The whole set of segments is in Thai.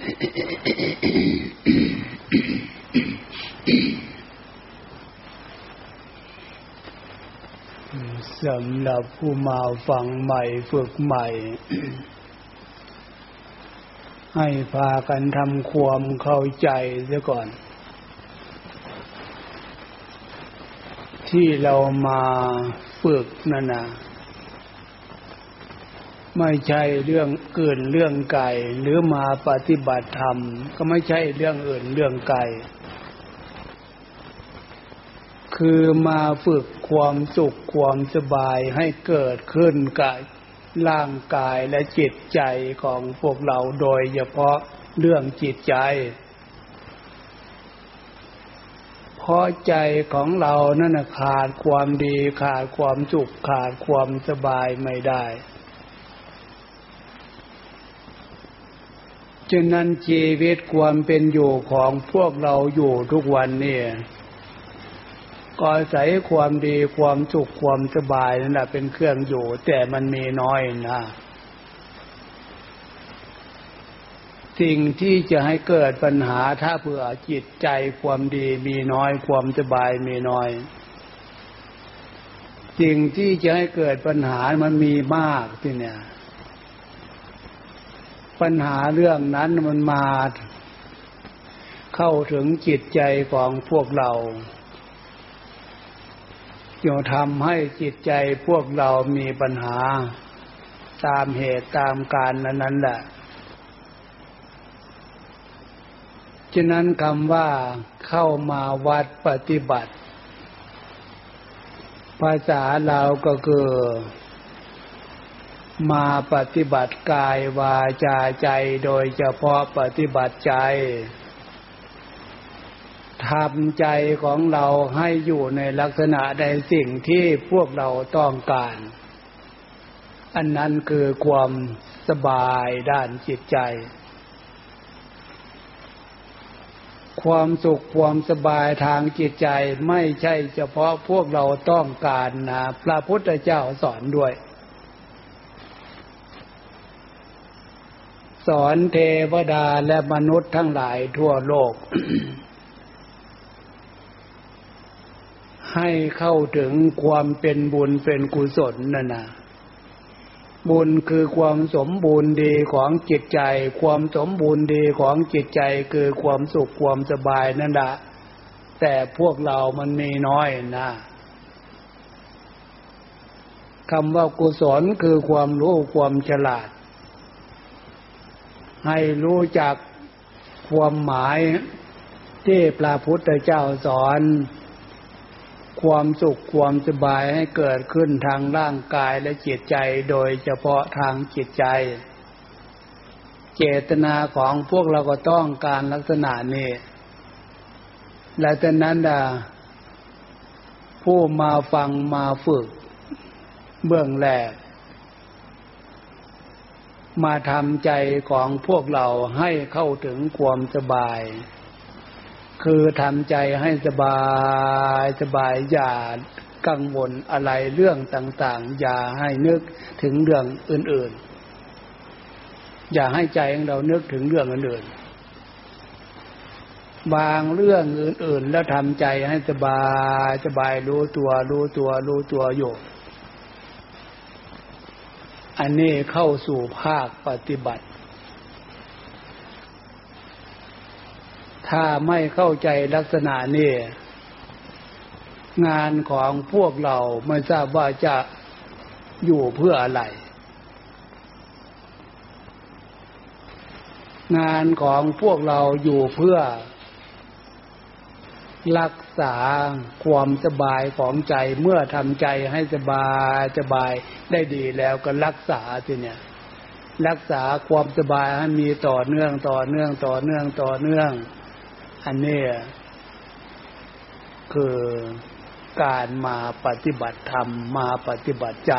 สำหรับผู้มาฟังใหม่ฝึกใหม่ ให้พากันทำความเข้าใจเสียก่อนที่เรามาฝึกนั่นนะไม่ใช่เรื่องเกินเรื่องไกลหรือมาปฏิบัติธรรมก็ไม่ใช่เรื่องอื่นเรื่องไกลคือมาฝึกความสุขความสบายให้เกิดขึ้นกับร่างกายและจิตใจของพวกเราโดยเฉพาะเรื่องจิตใจเพราะใจของเรานั่นขาดความดีขาดความสุขขาดความสบายไม่ได้ฉะนั้นชีวิตความเป็นอยู่ของพวกเราอยู่ทุกวันเนี่ยก็อาศัยความดีความสุขความสบายนั่นแหละเป็นเครื่องอยู่แต่มันมีน้อยนะสิ่งที่จะให้เกิดปัญหาถ้าเผื่อจิตใจความดีมีน้อยความสบายมีน้อยสิ่งที่จะให้เกิดปัญหามันมีมากที่เนี่ยปัญหาเรื่องนั้นมันมาเข้าถึงจิตใจของพวกเราจะทำให้จิตใจพวกเรามีปัญหาตามเหตุตามการนั้นแหละฉะนั้นคำว่าเข้ามาวัดปฏิบัติภาษาเราก็คือมาปฏิบัติกายวาจาใจโดยเฉพาะปฏิบัติใจทำใจของเราให้อยู่ในลักษณะในสิ่งที่พวกเราต้องการอันนั้นคือความสบายด้านจิตใจความสุขความสบายทางจิตใจไม่ใช่เฉพาะพวกเราต้องการนะพระพุทธเจ้าสอนด้วยสอนเทวดาและมนุษย์ทั้งหลายทั่วโลก ให้เข้าถึงความเป็นบุญเป็นกุศลนั่นนะบุญคือความสมบูรณ์ดีของจิตใจความสมบูรณ์ดีของจิตใจคือความสุขความสบายนั่นละแต่พวกเรามันมีน้อยนะคำว่ากุศลคือความรู้ความฉลาดให้รู้จักความหมายที่พระพุทธเจ้าสอนความสุขความสบายให้เกิดขึ้นทางร่างกายและจิตใจโดยเฉพาะทางจิตใจเจตนาของพวกเราก็ต้องการลักษณะนี้และฉะนั้นผู้มาฟังมาฝึกเบื้องแรกมาทำใจของพวกเราให้เข้าถึงความสบายคือทำใจให้สบายสบายอย่ากังวลอะไรเรื่องต่างๆอย่าให้นึกถึงเรื่องอื่นๆอย่าให้ใจของเรานึกถึงเรื่องอื่นๆบางเรื่องอื่นๆแล้วทำใจให้สบายสบายรู้ตัวรู้ตัวรู้ตัวอยู่อันนี้เข้าสู่ภาคปฏิบัติถ้าไม่เข้าใจลักษณะนี้งานของพวกเราไม่ทราบว่าจะอยู่เพื่ออะไรงานของพวกเราอยู่เพื่อรักษาความสบายของใจเมื่อทำใจให้สบายสบายได้ดีแล้วก็รักษาทีเนี่ยรักษาความสบายให้มีต่อเนื่องต่อเนื่องต่อเนื่องต่อเนื่องอันนี้คือการมาปฏิบัติธรรมมาปฏิบัติใจ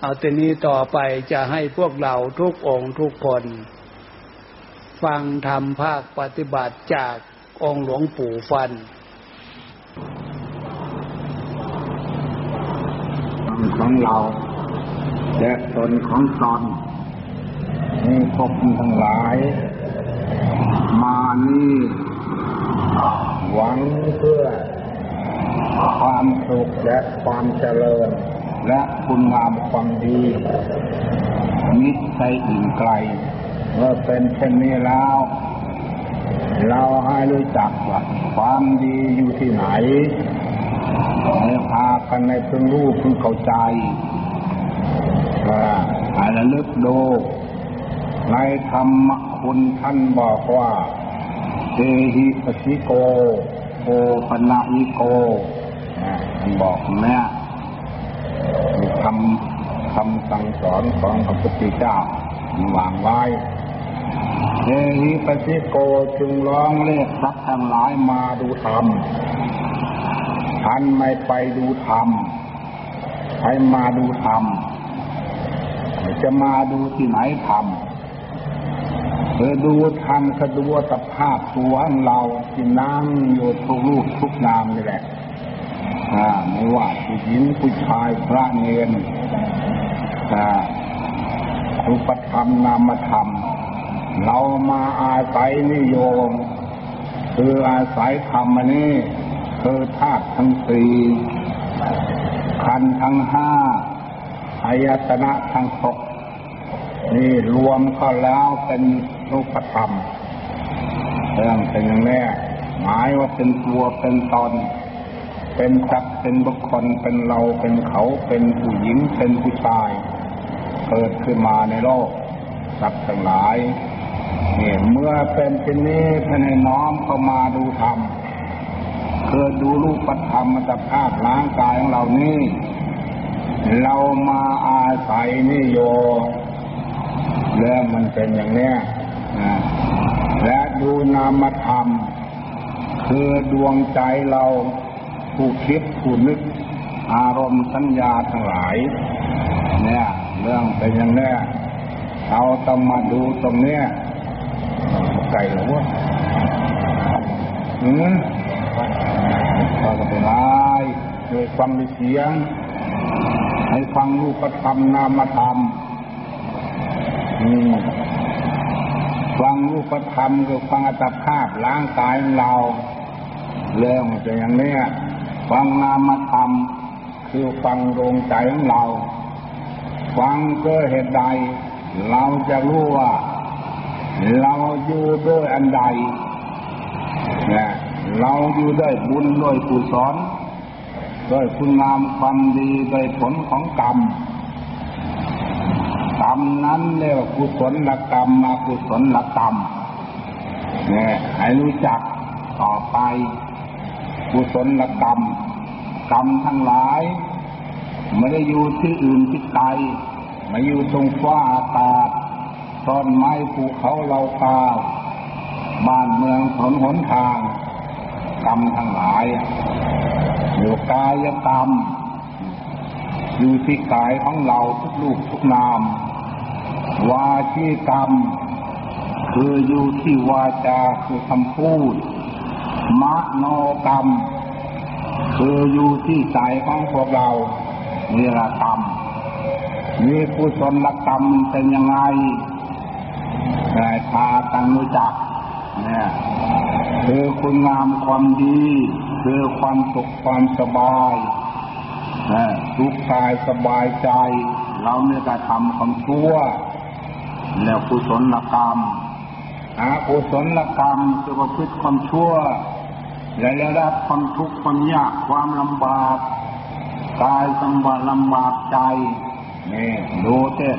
เอาแต่นี้ต่อไปจะให้พวกเราทุกองค์ทุกคนฟังธรรมภาคปฏิบัติจากองค์หลวงปู่ฟันของเราและตนของตนมีครบทั้งหลาย มานี่หวังเพื่อความสุขและความเจริญและคุณงามความดีมิตรใจอิ่มไกลเมื่อเป็นเช่นนี้แล้วเราให้รู้จักว่าความดีอยู่ที่ไหนให้พากันในพึงรู้พึงเข้าใจให้ระลึกดูในธรรมคุณท่านบอกว่าเอหิปัสสิโกโอปนะนิโกบอกเนี่ยคำสั่งสอนของพระพุทธเจ้าวางไว้เอหิปัสสิโกจึงร้องเรียกสัตว์ทั้งหลายมาดูธรรมท่านไม่ไปดูธรรมให้มาดูธรรมจะมาดูที่ไหนธรรมดูธรรมก็ดูสภาพตัวเราที่นั่งอยู่ทุกรูปทุกนามนี่แหละไม่ว่าผู้หญิงผู้ชายพระเนรรูปธรรมนามธรรมเรามาอาศัยนิยมคืออาศัยธรรมอันนี้คือธาตุทั้งสี่ขันธ์ทั้งห้าอายตนะทั้งหกนี่รวมเข้าแล้วเป็นรูปธรรมเรื่องเป็นอย่างนี้หมายว่าเป็นตัวเป็นตนเป็นสัตว์เป็นบุคคลเป็นเราเป็นเขาเป็นผู้หญิงเป็นผู้ชายเกิดขึ้นมาในโลกสัตว์ทั้งหลายนี่เมื่อเป็นเช่นนี้ภายในน้อมเข้ามาดูธรรมเกิดดูรูปธรรมสภาพร่างกายของเรานี่เรามาอาศัยนิโยแล้วมันเป็นอย่างนี้และดูนามธรรมคือดวงใจเราผู้คิดผู้นึกอารมณ์สัญญาทั้งหลายเนี่ยเรื่องเป็นอย่างนี้เราต้องมาดูตรงนี้ไกลหรือว่าก็เป็นไรโดยฟังด้วยเสียงให้ฟังรูปธรรมนามธรรมฟังรูปธรรมคือฟังอัตภาพร่างกายของเราเรื่องจะอย่างนี้ฟังนามธรรมคือฟังดวงใจของเราฟังเพื่อเหตุใดเราจะรู้ว่าเราอยู่ด้วยอันใดนะเราอยู่ด้วยบุญด้วยกุศลด้วยคุณงามความดีด้วยผลของกรรมกรรมนั้นเรียกว่ากุศลกรรมมากุศลกรรมเนี่ยให้รู้จักต่อไปกุศลกรรมกรรมทั้งหลายไม่ได้อยู่ที่อื่นที่ไกลไม่อยู่ตรงฟ้าอากาศต้นไม้ภูเขาเหล่าป่าบ้านเมืองถนนหนทางกรรมทั้งหลายอยู่กายกรรมอยู่ที่กายของเราทุกรูปทุกนามวาจีกรรมคืออยู่ที่วาจาคือคำพูดมโนกรรมคืออยู่ที่ใจของพวกเรานี่ละกรรมมีกุศลกรรมเป็นยังไงพากันรู้จักเนี่ยคือคุณงามความดีคือความสุขความสบายสุขกายสบายใจเราเนี่ยการทำความชั่วแล้วกุศลกรรมกุศลกรรมคือประพฤติความชั่วและได้รับความทุกข์ความยากความลำบากกายสมบัติลำบากใจนี่ดูเถอะ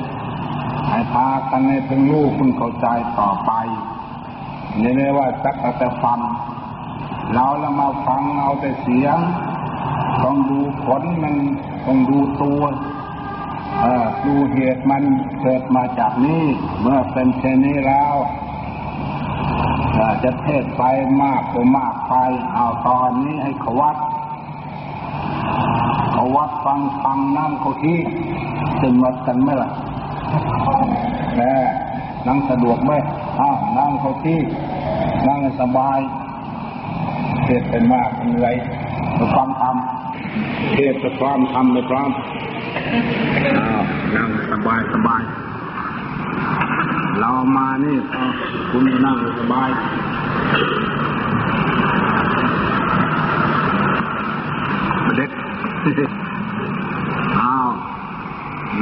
ให้พากันในพึงรู้พึงเข้าใจต่อไปนี่เลยว่าสักแต่ฟังเราแล้วมาฟังเอาแต่เสียงต้องดูผลมันต้องดูตัวดูเหตุมันเกิดมาจากนี้เมื่อเป็นเช่นนี้แล้วจะเทศไปมากก็มากไปเอาตอนนี้ให้เขาวัดฟังนั่งเขาที่จนหมดกันไหมล่ะแม่นั่งสะดวกไหมนั่งเขาที่นั่งสบายเทศเป็นมากเป็นไรฟังธรรมเทศจะฟังธรรมไม่พร้อมนั่งสบาย เรามานี่คุณนั่งสบายเด็กอ้าว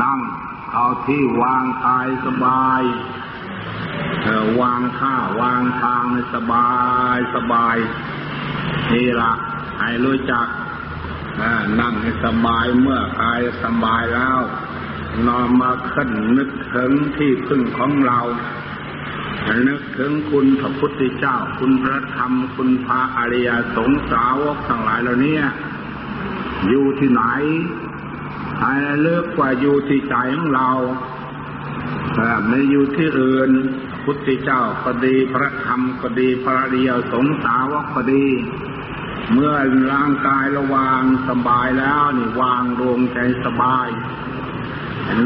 นั่งเอาที่วางกายสบายวางข้าวางทางในสบายสบายนี่ละให้รู้จักนั่งให้สบายเมื่อกายสบายแล้วนอนมาขึ้นนึกถึงที่พึ่งของเรานึกถึงคุณพระพุทธเจ้าคุณพระธรรมคุณพระอริยสงฆ์สาวกทั้งหลายเหล่านี้อยู่ที่ไหนให้เลิกกว่าอยู่ที่ใจของเราไม่อยู่ที่อื่นพุทธเจ้าก็ดีพระธรรมก็ดีพระอริยสงฆ์สาวกก็ดีเมื่อร่างกายระวางสบายแล้วนี่วางลงใจสบาย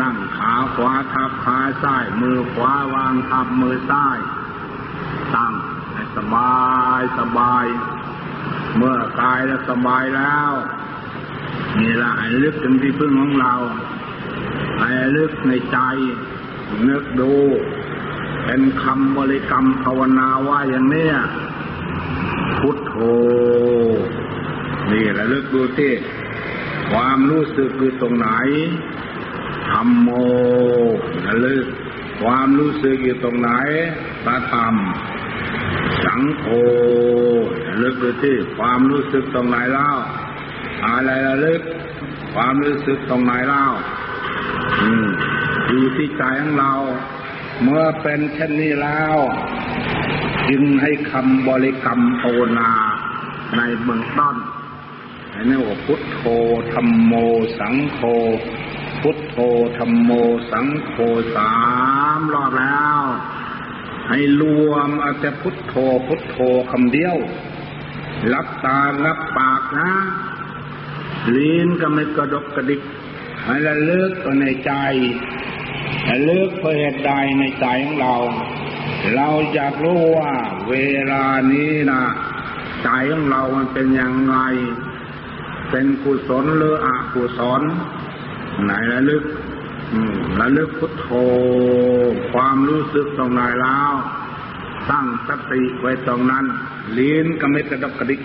นั่งขาขวาทับขาซ้ายมือขวาวางทับมือซ้ายตั้งให้สบายสบายเมื่อกายแล้วสบายแล้วนี่ละให้ลึกถึงที่พึ่งของเราให้ลึกในใจนึกดูเป็นคำบริกรรมภาวนาว่าอย่างเนี้ยพุทโธนี่ระลึกดูที่ความรู้สึกคือตรงไหนธัมโมระลึกความรู้สึกอยู่ตรงไหนพระธรรมสังโฆระลึกดูที่ความรู้สึกตรงไหนเล่าอะไรระลึกความรู้สึกตรงไหนเล่าอยู่ที่ใจของเราเมื่อเป็นเช่นนี้แล้วจึงให้คำบริกรรมภาวนาในเบื้องต้นให้นึกว่าพุทโธธัมโมสังโฆพุทโธธัมโมสังโฆสามรอบแล้วให้รวมเอาแต่พุทโธพุทโธคำเดียวลับตาลับปากนะลิ้นก็ไม่กระดกกระดิกให้ระลึกตัวในใจระลึกเหตุใดในใจของเราอยากรู้ว่าเวลานี้นะใจของเรามันเป็นอย่างไรเป็นกุศลหรืออกุศลไหนระลึกพุทโธความรู้สึกตรงไหนแล้วตั้งสติไว้ตรงนั้นลิ้นก็ไม่กระดกกระดิก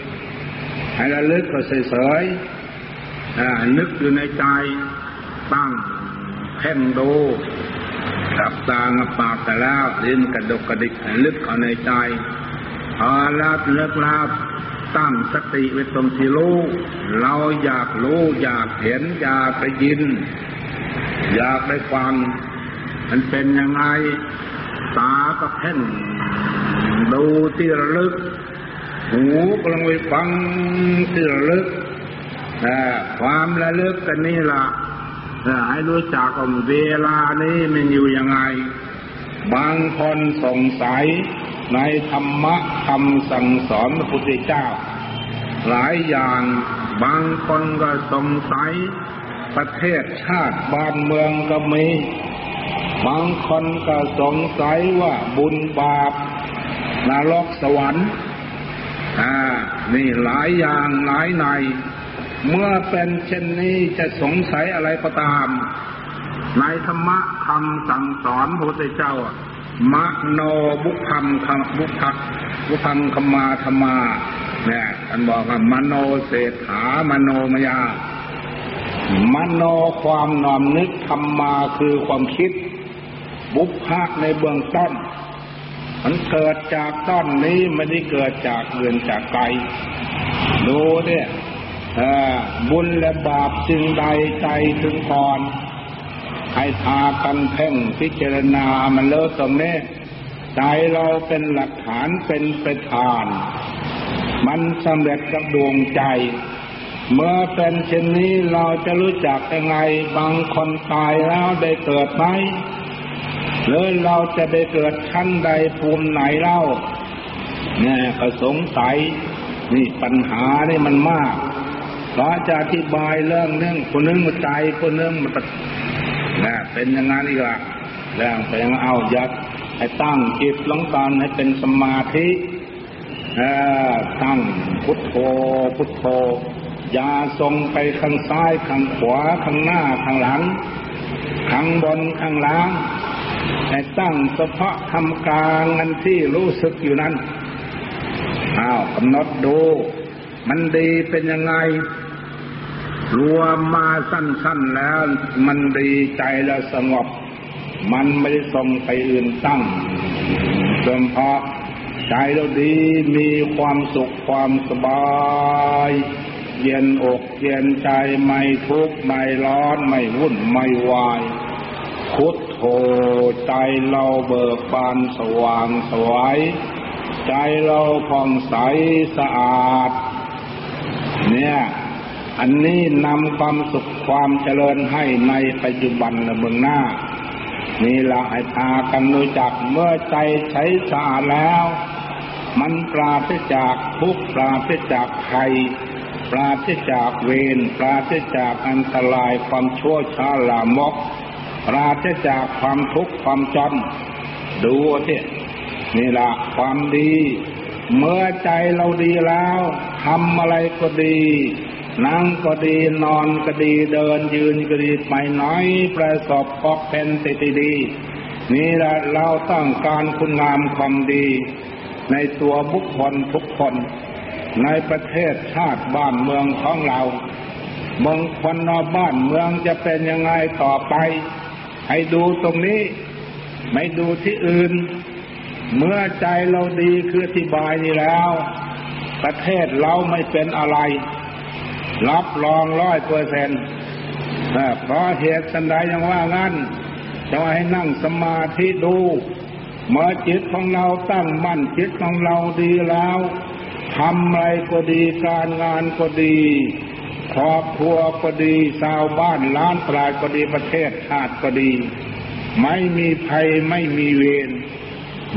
ให้ระลึกก็เฉยๆนึกอยู่ในใจตั้งเพ่งดูจับตางับปากแต่แล้วลิ้นกระดกกระดิกลึกเข้าในใจเอาละเลิกละตั้งสติไว้ตรงที่รู้เราอยากรู้อยากเห็นอยากได้ยินอยากได้ฟังมันเป็นยังไงตาก็เพ่งดูที่ระลึกหูกำลังไปฟังที่ระลึกความระลึกกันนี่ล่ะให้รู้จักว่าเวลานี้มันอยู่ยังไงบางคนสงสัยในธรรมะคำสั่งสอนพระพุทธเจ้าหลายอย่างบางคนก็สงสัยประเทศชาติบ้านเมืองก็มีบางคนก็สงสัยว่าบุญบาปนรกสวรรค์นี่หลายอย่างหลายในเมื่อเป็นเช่นนี้จะสงสัยอะไรก็ตามในธรรมะคำสั่งสอนพระพุทธเจ้ามโนบุพพังคัมบุพพะบุพพังคัมมาธรรมาเนี่ยท่านบอกว่ามโนเศรษฐามโนมยามโนความน้อมนึกธรรมาคือความคิดบุพพะในเบื้องต้นมันเกิดจากต้นนี้ไม่ได้เกิดจากเอื่นจากไกลดูเนี่ยบุญและบาปจึงใดใจถึงก่อนให้พากันเพ่งพิจารณามันเลิกตรงนี้ใจเราเป็นหลักฐานเป็นประธานมันสำเร็จกับดวงใจเมื่อเป็นเช่นนี้เราจะรู้จักยังไงบางคนตายแล้วได้เกิดไหมหรือเราจะได้เกิดชั้นใดภูมิไหนเล่าเนี่ยก็สงสัยนี่ปัญหานี่มันมากเราจะอธิบายเรื่องนึงคนนึงมันใจคนนึงมันเป็นอย่างนั้นอีกละเรื่องไปยังเอายัดให้ตั้งจิตลงตอนให้เป็นสมาธิตั้งพุทโธพุทโธอย่าทรงไปข้างซ้ายข้างขวาข้างหน้าข้างหลังข้างบนข้างล่าง ให้ตั้งเฉพาะทำกลางอันที่รู้สึกอยู่นั้นอ้าวกำหนดดูมันดีเป็นยังไงรวมมาสั้นๆแล้วมันดีใจแล้วสงบมันไม่ได้ส่งไปอื่นตั้งเฉพาะใจเราดีมีความสุขความสบายเย็นอกเย็นใจไม่ทุกข์ไม่ร้อนไม่วุ่นไม่วายพุทโธใจเราเบิกบานสว่างสวยใจเราผ่องใสสะอาดเนี่ยอันนี้นำความสุขความเจริญให้ในปัจจุบันและเบื้องหน้านี่ละให้พากันรู้จักเมื่อใจใสสะอาดแล้วมันปราศจากทุกข์ปราศจากภัยปราศจากเวรปราศจากอันตรายความชั่วช้าลามกปราศจากความทุกข์ความจนดูสินี่ละความดีเมื่อใจเราดีแล้วทำอะไรก็ดีนั่งก็ดีนอนก็ดีเดินยืนก็ดีไปน้อยประสบพบเป็นติดดีนี่ละเราต้องการคุณงามความดีในตัวบุคคลทุกคนในประเทศชาติบ้านเมืองของเราบางคนนอกบ้านเมืองจะเป็นยังไงต่อไปให้ดูตรงนี้ไม่ดูที่อื่นเมื่อใจเราดีคืออธิบายนี่แล้วประเทศเราไม่เป็นอะไรรับรอง 100% เพราะเหตุสันใดยังว่างั้นจะให้นั่งสมาธิดูเมื่อจิตของเราตั้งมั่นจิตของเราดีแล้วทำอะไรก็ดีการงานก็ดีครอบครัวก็ดีชาวบ้านล้านปลายก็ดีประเทศชาติก็ดีไม่มีภัยไม่มีเวร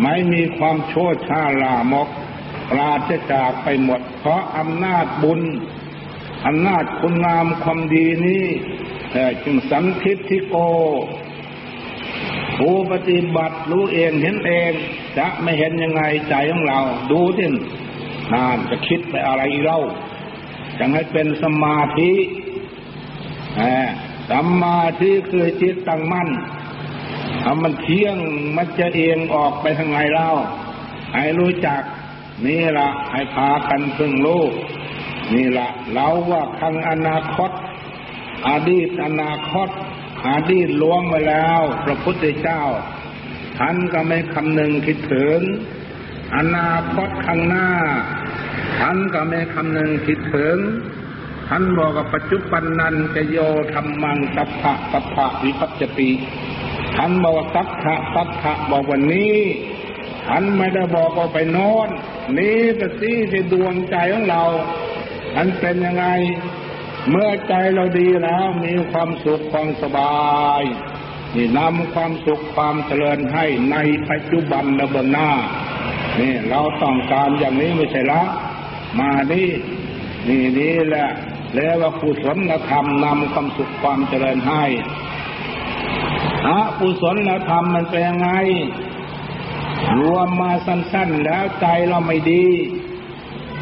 ไม่มีความชั่วช้าลามกปราศจากไปหมดเพราะอำนาจบุญอำนาจคุณงามความดีนี้จึงสังทิฏฐิโกผู้ปฏิบัติรู้เองเห็นเองจะไม่เห็นยังไงใจของเราดูสินานจะคิดไปอะไรเล่าจังให้เป็นสมาธิสมาธิคือจิตตั้งมั่นถ้ามันเที่ยงมันจะเอียงออกไปทางไหนเล่าให้รู้จักนี่ละให้พากันซึ่งรู้นี่ละเราว่าข้างอนาคตอดีตอนาคตอดีตล้วงไว้แล้วพระพุทธเจ้าท่านก็ไม่คำนึงคิดถึงอนาคตข้างหน้าท่านก็ไม่คำนึงคิดถึงท่านบอกว่าปัจจุบันนันจะโยธรรมังสัพพะสัพพะวิปัสสติท่านบอกว่าสัพพะสัพพะบอกวันนี้ท่านไม่ได้บอกว่าไปโน้นนี่ก็สิในดวงใจของเราท่านเป็นยังไงเมื่อใจเราดีแล้วมีความสุขความสบายนี่นำความสุขความเจริญให้ในปัจจุบันและเบื้องหน้านี่เราต้องการอย่างนี้ไม่ใช่ละมานี่นี่แหละแล้วว่ากุศลธรรมนำความสุขความเจริญให้อะกุศลธรรมมันเป็นยังไงรวมมาสั้นๆแล้วใจเราไม่ดี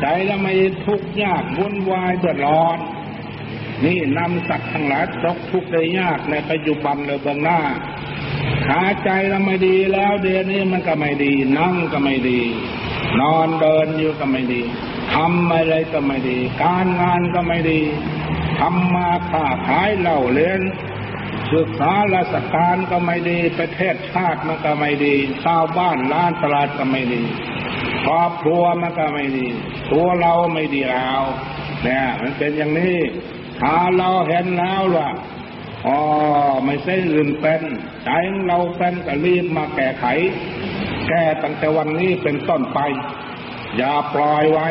ใจเราไม่ทุกข์ยากวุ่นวายเดือดร้อนนี่นำสัตว์ทั้งหลายตกทุกข์ได้ยากในปัจจุบันและเบื้องหน้าหาใจเราไม่ดีแล้วเดี๋ยวนี้มันก็ไม่ดีนั่งก็ไม่ดีนอนเดินอยู่ก็ไม่ดีทำอะไรก็ไม่ดีการงานก็ไม่ดีทำมาค้าขายเล่าเรียนศึกษาราชการก็ไม่ดีประเทศชาติมันก็ไม่ดีชาวบ้านล้านตลาดก็ไม่ดีครอบครัวมันก็ไม่ดีตัวเราไม่ดีแล้วเนี่ยมันเป็นอย่างนี้ถ้าเราเห็นแล้วล่ะอ๋อไม่ใช่อื่นเป็นใจเราเป็นก็รีบมาแก้ไขแก้ตั้งแต่วันนี้เป็นต้นไปอย่าปล่อยไว้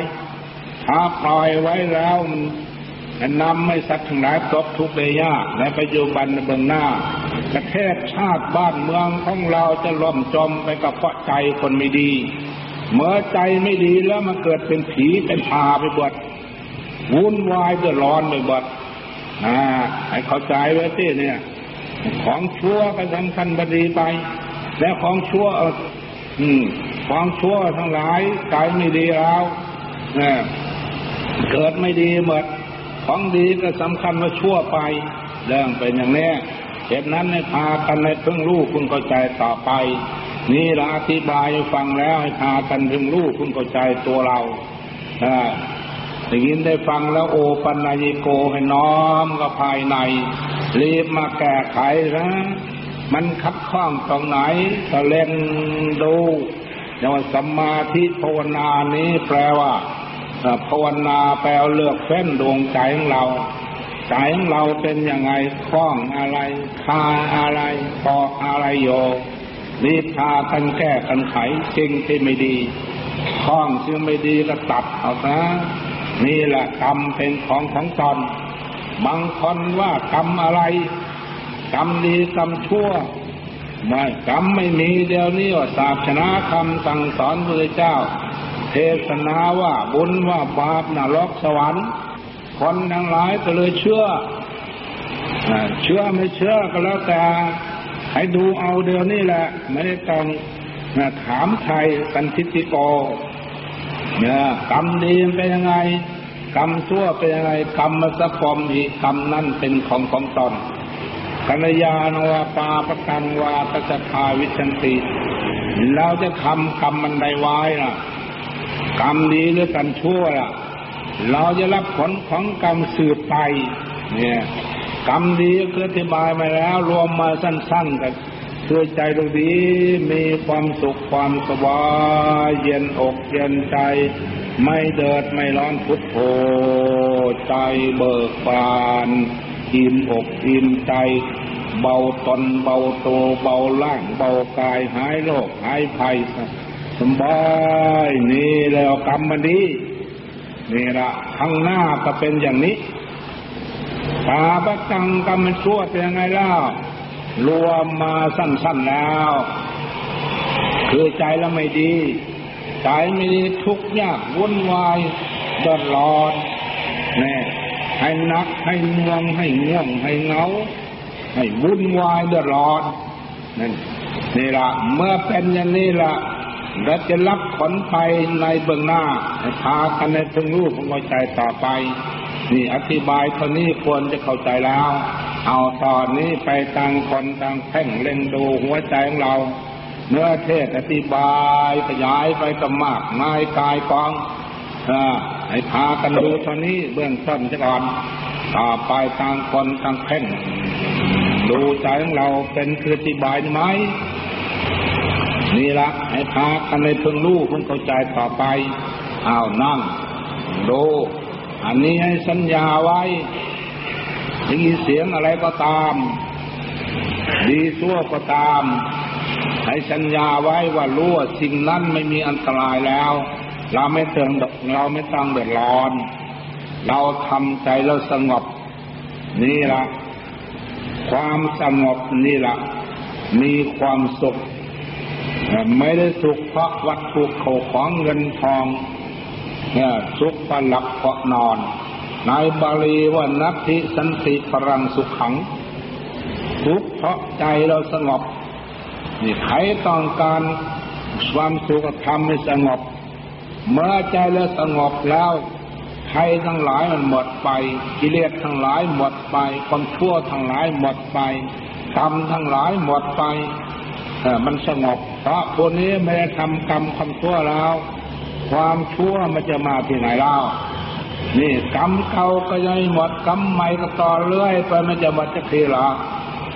ถ้าปล่อยไว้แล้วมันนำให้สัตว์ทั้งหลายตกทุกข์ได้ยากในปัจจุบันเบื้องหน้าประเทศชาติบ้านเมืองของเราจะล่มจมไปกับเพราะใจคนไม่ดีเมื่อใจไม่ดีแล้วมันเกิดเป็นผีเป็นพาไปบดวุ่นวายเดือดร้อนไปบดให้เข้าใจไว้สิเนี่ยของชั่วก็สำคัญบดีไปและของชั่วของชั่วทั้งหลายใจไม่ดีแล้วเกิดไม่ดีหมดของดีก็สำคัญว่าชั่วไปเรื่องเป็นอย่างนี้ เช่นนั้นให้พากันในเพิ่งรู้คุณเข้าใจต่อไปนี่เราอธิบายให้ฟังแล้วให้พากันเพิ่งรู้คุณเข้าใจตัวเราได้ยินได้ฟังแล้วโอปัญญิโกให้น้อมกับภายในรีบมาแก้ไขนะมันขัดข้องตรงไหนตะเล่นดูอย่างว่าสัมมาทิฏฐิภาวนานี้แปลว่าภาวนาแปลเลือกเฟ้นดวงใจของเราใจของเราเป็นยังไงข้องอะไรคาอะไรปอกอะไรโยรีบพากันแก้กันไขสิ่งที่ไม่ดีข้องซึ่งไม่ดีก็ตัดเอาซะนี่แหละกรรมเป็นของของตนบางคนว่ากรรมอะไรกรรมดีกรรมชั่วไม่กรรมไม่มีเดี๋ยวนี้ว่าศาสนาคำสั่งสอนพระพุทธเจ้าเทศนาว่าบุญว่าบาปนรกสวรรค์คนทั้งหลายก็เลยเชื่อไม่เชื่อก็แล้วแต่ให้ดูเอาเดี๋ยวนี้แหละไม่ได้ต้องถามใครสันทิติโกกรรมดีเป็นยังไงกรรมชั่วเป็นยังไงกรรมสักกรรมอีกกรรมนั่นเป็นของของตนกัลยาณวาปาปกังวาตัจทาวิชันติเราจะทำกรรมมันใดไว้ล่ะกรรมดีหรือกรรมชั่วล่ะเราจะรับผลของกรรมสืบไปเนี่ยกรรมดีก็อธิบายมาแล้วรวมมาสั้นๆกันด้วยใจดวงดีมีความสุขความสบายเย็นอกเย็นใจไม่เดือดไม่ร้อนพุทโธใจเบิกบานอิ่มอกอิ่มใจเบาตนเบาตัวเบาล่างเบากายหายโรคหายภัยสบายนี่แล้วกรรมมันดีนี่ละข้างหน้าก็เป็นอย่างนี้ตาบักกังกรรมมันชั่วเป็นยังไงเล่ารวมมาสั้นๆแล้วคือใจเราไม่ดีใจไม่ดีทุกข์ยากวุ่นวายเดือดร้อนเนี่ยให้นักให้ง่วงให้เงื่องให้เงาให้วุ่นวายเดือดร้อนนั่นนี่ละเมื่อเป็นอย่างนี้ละเราจะรับผลไปในเบื้องหน้าให้พากันในทั้งรูปของหัวใจต่อไปนี่อธิบายตอนนี้ควรจะเข้าใจแล้วเอาตอนนี้ไปต่างคนต่างแพ่งเล็งดูหัวใจของเราเนื้อเทศอธิบายขยายไปกำมากนายกายกองให้พากันดูตอนนี้เบื้องต้นจะก่อนต่อไปต่างคนต่างแพ่งดูใจของเราเป็นคืออธิบายไหมนี่ละให้พากันในเพิ่งรู้เพิ่งเข้าใจต่อไปเอานั่งดูอันนี้ให้สัญญาไว้ได้ยินเสียงอะไรก็ตามดีชั่วก็ตามให้สัญญาไว้ว่ารู้ว่าสิ่งนั้นไม่มีอันตรายแล้วเราไม่ต้องเดือดร้อนเราทำใจเราสงบนี่ละความสงบนี่ละมีความสุขไม่ได้สุขเพราะวัตถุเข้าของเงินทองสุขเพราะหลับเพราะนอนในบาลีว่านัตถิสันติปรังสุขขังทุกข์เพราะใจเราสงบนี่ใครต้องการความสุขทำให้สงบเมื่อใจเราสงบแล้วภัยทั้งหลายมันหมดไปกิเลสทั้งหลายหมดไปความชั่วทั้งหลายหมดไปกรรมทั้งหลายหมดไปมันสงบเพราะคนนี้ไม่ได้ทำกรรมความชั่วแล้วความชั่วมันจะมาที่ไหนเล่านี่กรรมเก่าก็ยังไม่หมดกรรมใหม่ก็ต่อเรื่อยไปมันจะหมดสักทีหรอ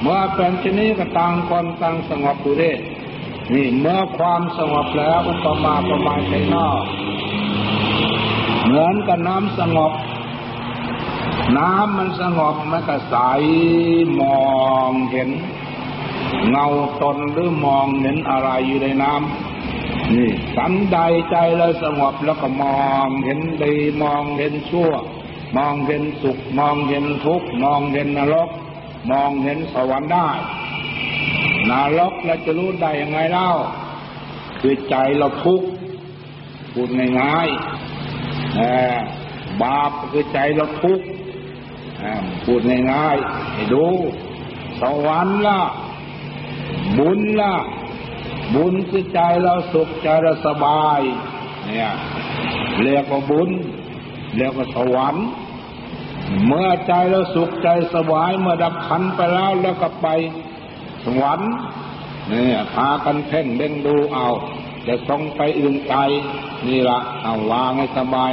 เมื่อเป็นชนิดก็ต่างคนต่างสงบอยู่ดินี่เมื่อความสงบแล้วมันก็มาประมาณไหนเนาะเหมือนกับน้ำสงบน้ำมันสงบมันก็ใสมองเห็นเงาตนหรือมองเห็นอะไรอยู่ในน้ำนี่สันใดใจเราสงบแล้วก็มองเห็นดีมองเห็นชั่วมองเห็นสุขมองเห็นทุกข์มองเห็นนรกมองเห็นสวรรค์ได้นรกเราจะรู้ได้ยังไงเล่าคือใจเราทุกข์พูดง่ายๆบาปคือใจเราทุกข์พูดง่ายๆให้ดูสวรรค์ล่ะบุญล่ะบุญคือใจเราสุขใจเราสบายเนี่ยเรียกว่าบุญเรียกว่าสวรรค์ เมื่อใจเราสุขใจสบายเมื่อดับขันไปแล้วแล้วก็ไปสวรรค์เนี่ยพากันเพ่งเล็งดูเอาจะต้องไปอื่นไกลนี่ละเอาวางให้สบาย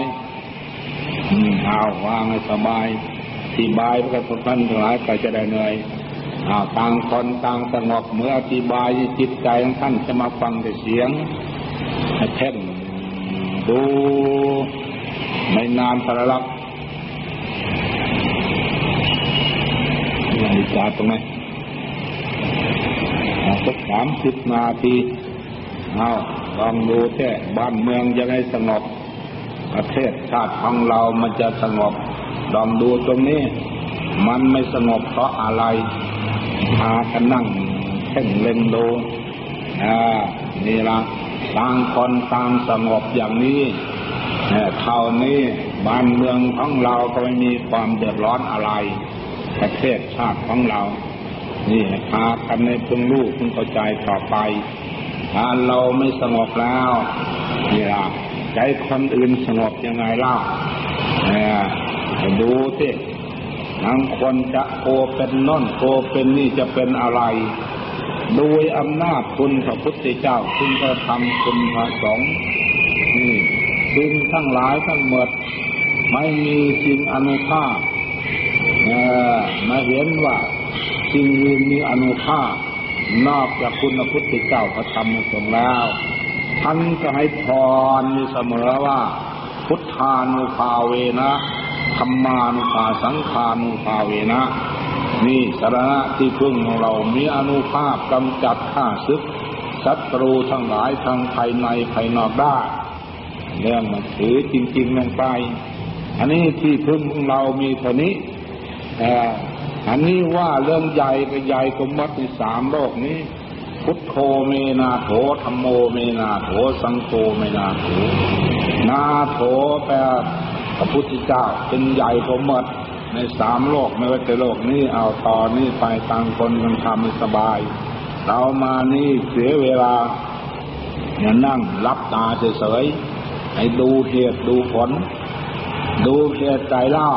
เอาวางให้สบายที่บายพระพุทธท่านทั้งหลายก็จะได้เหนื่อยต่างคนต่างสงบเมื่ออธิบายจิตใจของท่านจะมาฟังแต่เสียงแท่นดูไม่นานสารลักษณ์นาฬิกาตรงไหนสัก30 นาทีเอาลองดูแท้บ้านเมืองจะให้สงบประเทศชาติของเรามันจะสงบลองดูตรงนี้มันไม่สงบเพราะอะไรพากันนั่งเพ่งเล็งดูนี่ละต่างคนต่างสงบอย่างนี้เท่านี้บ้านเมืองของเราก็ไม่มีความเดือดร้อนอะไรประเทศชาติของเรานี่พากันในพึงรู้พึงเข้าใจต่อไปถ้าเราไม่สงบแล้วนี่ละใจคนอื่นสงบยังไงเล่าดูสิทั้งคนจะโกเป็นน่นโกเป็นนี่จะเป็นอะไรโดยอำนาจคุณพระพุทธเจ้าคุณพระธรรมคุณพระสงฆ์นี่สิ่งทั้งหลายทั้งหมดไม่มีสิ่งอนุภาพมาเห็นว่าสิ่งอื่นมีอนุภาพนอกจากคุณพระพุทธเจ้าพระธรรมพระสงฆ์แล้วท่านก็ให้พรมีเสมอว่าพุทธานุภาเวนะธรรมานุภาสังขานุภาเวนะนี่สรณะที่พึ่งของเรามีอนุภาพกำจัดข้าศึกศัตรูทั้งหลายทั้งภายในภายนอกได้เรื่องมันถือจริงๆนั่นไปอันนี้ที่พึ่งของเรามีเท่านี้อันนี้ว่าเรื่องใหญ่ไปใหญ่กมัดใน3 โลกนี้พุทโธเมนาโถธัมโมเมนาโถสังโฆเมนาโถนาโถแปลพระพุทธเจ้าเป็นใหญ่กว่าหมดใน3 โลกไม่ว่าจะโลกนี้เอาต่อนี้ไปต่างคนมันทำให้สบายเรามานี่เสียเวลาอย่านั่งรับตาเฉยๆให้ดูเหตุดูผลดูเหตุใจเรา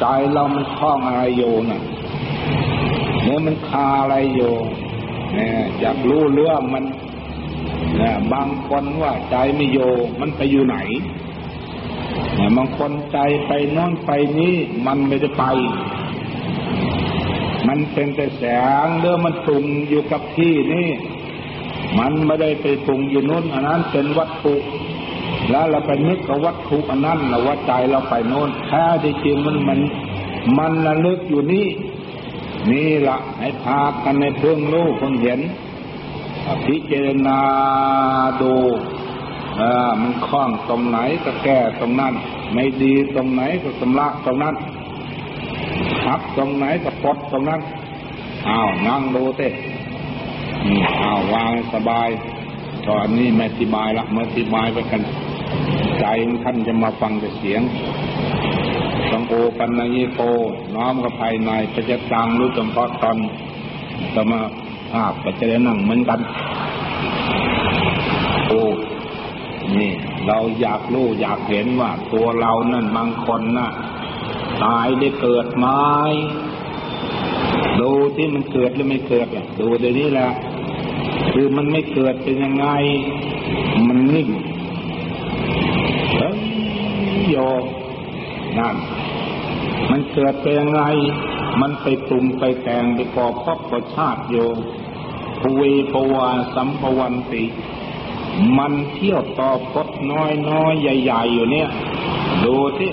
ใจเรามันคล้องอะไรอยู่น่ะเนี่ยมันคาอะไรอยู่เนี่ยอยากรู้เรื่องมันเนี่ยบางคนว่าใจไม่อยู่มันไปอยู่ไหนบางคนใจไปโน่นไปนี้มันไม่ได้ไปมันเป็นแต่แสงหรือมันปรุงอยู่กับที่นี่มันไม่ได้ไปปรุงอยู่โน่นอันนั้นเป็นวัตถุแล้วเราไปนึกกับวัตถุอันนั้นเราว่าใจเราไปโน่นแท้ที่จริงมันระลึกอยู่นี่นี่ละให้พากันในเพิ่งรู้เพิ่งเห็นพิจารณาดูมันคล้องตรงไหนก็แก้ตรงนั้นไม่ดีตรงไหนก็สำลักตรงนั้นทับตรงไหนก็ปลดตรงนั้นอ้าวนั่งดูเต้อ้าววางสบายตอนนี้ไม่อธิบายละไม่อธิบายไปกันใจท่านจะมาฟังแต่เสียงสังโฆปันนยิโกน้อมกับภายในปัจจตังรู้จำเพาะตนสมาอาบปัจจยนั่งเหมือนกันโอ้นี่เราอยากรู้อยากเห็นว่าตัวเรานั่นบางคนน่ะตายได้เกิดไหมดูที่มันเกิดหรือไม่เกิดดูเดี๋ยวนี้แหละคือมันไม่เกิดเป็นยังไงมันนิ่งโยมนั่นมันเกิดเป็นยังไงมันไปปรุงไปแต่งไปก่อครอบก่อชาติโยมภวิภวาสัมภวันติมันเที่ยวต่อพดน้อยๆใหญ่ๆอยู่เนี่ยดูที่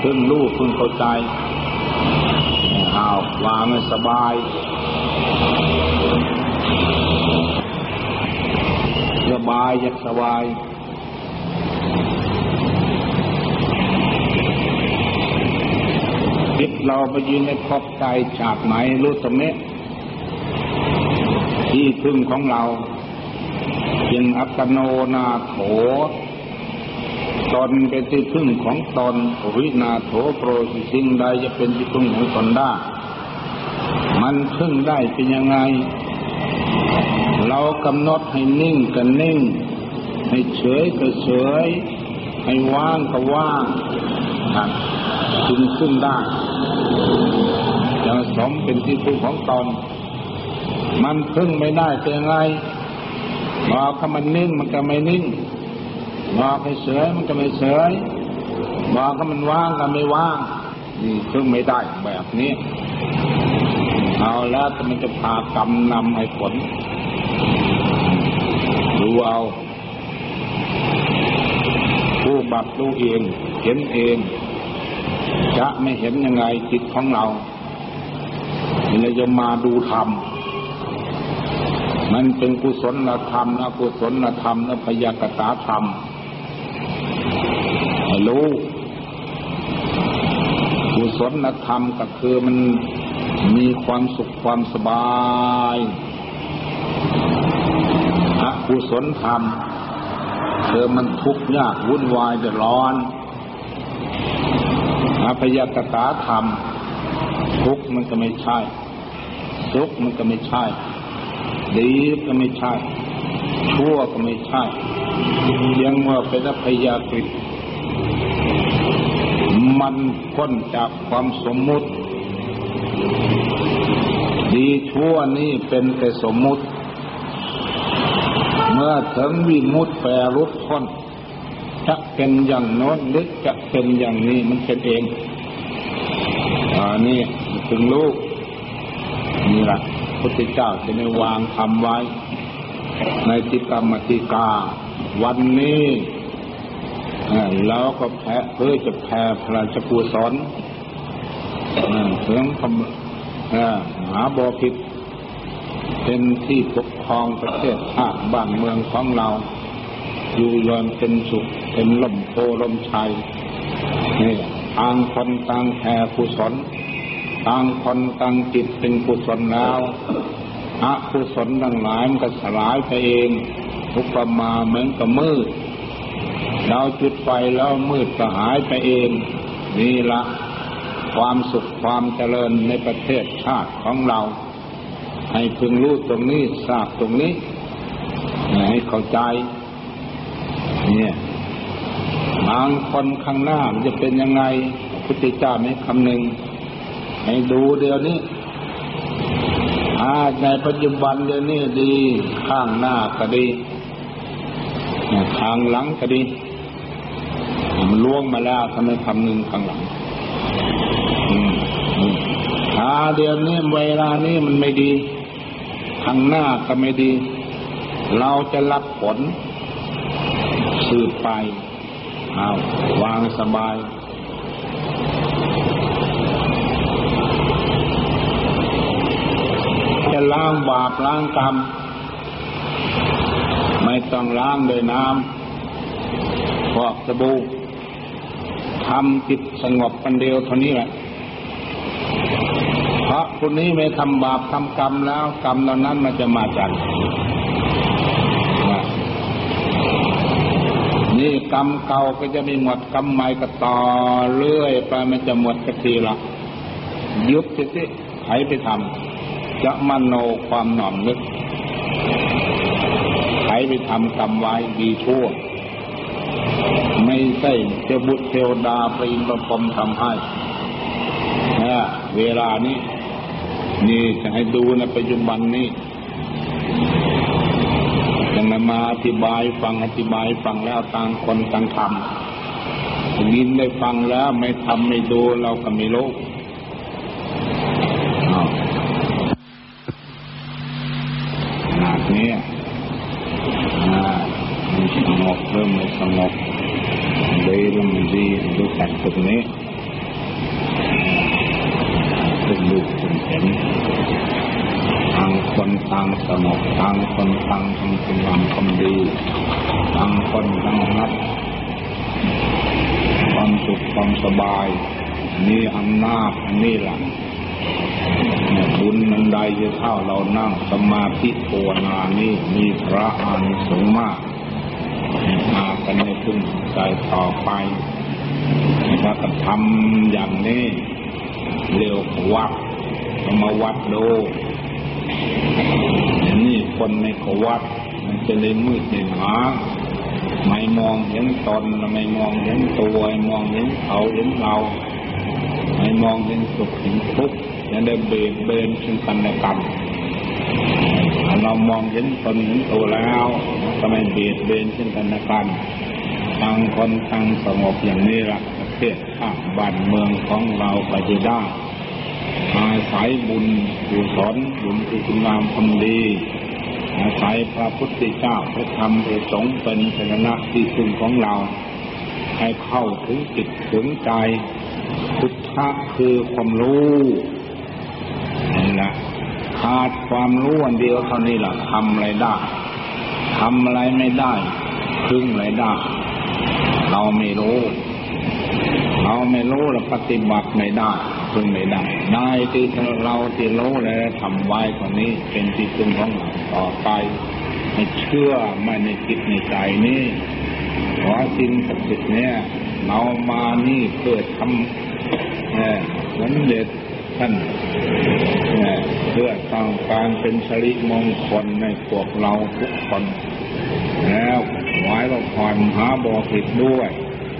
เพิ่งรู้เพิ่งเข้าใจอ้าววางให้สบายสบายอยากสบายจิตเราไปยืนในขอบใจฉากไหนรู้สมัยที่พึ่งของเราจึงอัตโนนาโถตนเป็นที่พึ่งของตนวินาโถโปรสิสิ่งใดจะเป็นที่พึ่งของตนได้มันพึ่งได้เป็นยังไงเรากำหนดให้นิ่งก็นิ่งให้เฉยก็เฉยให้ว่างก็ว่าง นั้นจึงขึ้นได้จะสมเป็นที่พึ่งของตนมันพึ่งไม่ได้เป็นไงบอกให้มันนิ่งมันก็ไม่นิ่งบอกให้เฉยมันก็ไม่เฉยบอกให้มันว่างก็ไม่ว่างนี่พึ่งไม่ได้แบบนี้เอาแล้วมันจะพากรรมนำให้ผลดูเอาผู้บับรู้เองเห็นเองจะไม่เห็นยังไงจิตของเราเราจะมาดูธรรมมันเป็นกุศลธรรมอกุศลธรรมและพยากตาธรรมให้รู้กุศลธรรมก็คือมันมีความสุขความสบายอกุศลธรรมคือมันทุกข์ยากวุ่นวายเดือดร้อนอพยากตาธรรมทุกข์มันก็ไม่ใช่ทุกข์มันก็ไม่ใช่ดีก็ไม่ใช่ชั่วก็ไม่ใช่ยังว่าเป็นพยากฤตมันพ้นจากความสมมุติดีชั่วนี่เป็นแต่สมมุติเมื่อถึงวิมุตติแปรลดพ้นจะเป็นอย่างโน้นหรือจะเป็นอย่างนี้มันเป็นเองอันนี้ถึงลูกนี่แหละพระพุทธเจ้าจะได้วางธรรมไว้ในติกรรมติกาวันนี้แล้วก็แผ่เพื่อจะแผ่พระราชกุศลเพื่อพระมหาบพิตรเป็นที่ปกครองประเทศชาติบ้านเมืองของเราอยู่เย็นเป็นสุขเป็นลมโพลมชัยนี่ต่างคนต่างแผ่กุศลต่างคนต่างจิตเป็นกุศลแล้วอกุศลทั้งหลายมันก็สลายไปเองอุปมาเหมือนกับมืดเราจุดไฟแล้วมืดก็หายไปเองนี่ละความสุขความเจริญในประเทศชาติของเราให้พึงรู้ตรงนี้ทราบตรงนี้ให้เข้าใจเนี่ยบางคนข้างหน้ามันจะเป็นยังไงพุทธเจ้าไม่คำนึงให้ดูเดี๋ยวนี้ในปัจจุบันเดี๋ยวนี้ดีข้างหน้าก็ดีข้างหลังก็ดีมันล่วงมาแล้วทำไมคำนึงข้างหลังเดี๋ยวนี้เวลานี้มันไม่ดีข้างหน้าก็ไม่ดีเราจะรับผลสืบไปเอาวางสบายจะล้างบาปล้างกรรมไม่ต้องล้างด้วยน้ำพอกสบู่ทำจิตสงบกันเดียวเท่านี้แหละเพราะคนนี้ไม่ทำบาปทำกรรมแล้วกรรมเหล่านั้นมันจะมาจากนี่กรรมเก่าก็จะไม่หมดกรรมใหม่ก็ต่อเรื่อยไปมันจะหมดสักทีละยุบสิใครไปทำจะมโนความหน่อมนึกใครไปทำกรรมไว้ดีชั่วไม่ใช่เทวบุตรเทวดาพระอินทร์พระพรหมทำให้เวลานี้นี่จะให้ดูในปัจจุบันนี้จะนำมาอธิบายฟังแล้วต่างคนต่างทำยินได้ฟังแล้วไม่ทำไม่ดูเราก็ไม่รู้นี่มันสงบเริ่มไม่สงบดีเริ่มดีดูแตกตรงนี้เป็นลูกเป็นเห็นต่างคนต่างสงบต่างคนต่างทำคุณงามความดีต่างคนต่างรับความสุขความสบายนี่อำนาจนี่แหละบุญนั้นใดจะเท่าเรานั่งสมาธิภาวนานี่มีพระอานิสงส์มากมากันในพึ่งใจต่อไปถ้าทำอย่างนี้เร็ววัดมาวัดดูนี่คนในวัดมันจะได้มืดในหา ไม่มองเห็นตนไม่มองเห็นตัวไม่มองเห็นเขาเห็นเราไม่มองเห็นสุขเห็นทุกข์ยังได้เบียดเบียนซึ่งกันและกันเรามองเห็นตนเห็นตัวแล้วจะไม่เบียดเบียนซึ่งกันและกันต่างคนต่างสงบอย่างนี้ละประเทศชาติบ้านเมืองของเราไปได้อาศัยบุญกุศลบุญที่คุณงามความดีอาศัยพระพุทธเจ้าพระธรรมพระสงฆ์เป็นสรณะที่พึ่งของเราให้เข้าถึงจิตถึงใจพุทธะคือความรู้นั่นแหละขาดความรู้อันเดียวเท่านี้แหละทำอะไรได้ทำอะไรไม่ได้พึ่งอะไรได้เราไม่รู้เราปฏิบัติไม่ได้พึ่งไม่ได้ได้ที่เราที่รู้และทำไว้ตรงนี้เป็นที่พึ่งของเราต่อไปให้เชื่อมั่นในจิตในใจนี้ขอสิ่งศักดิ์สิทธิ์เนี่ยเรามานี่เพื่อทำสำเร็จท่านเพื่อต้องการเป็นสิริมงคลในพวกเราทุกคนแล้วไว้เราผ่อนหาบ่อผิดด้วย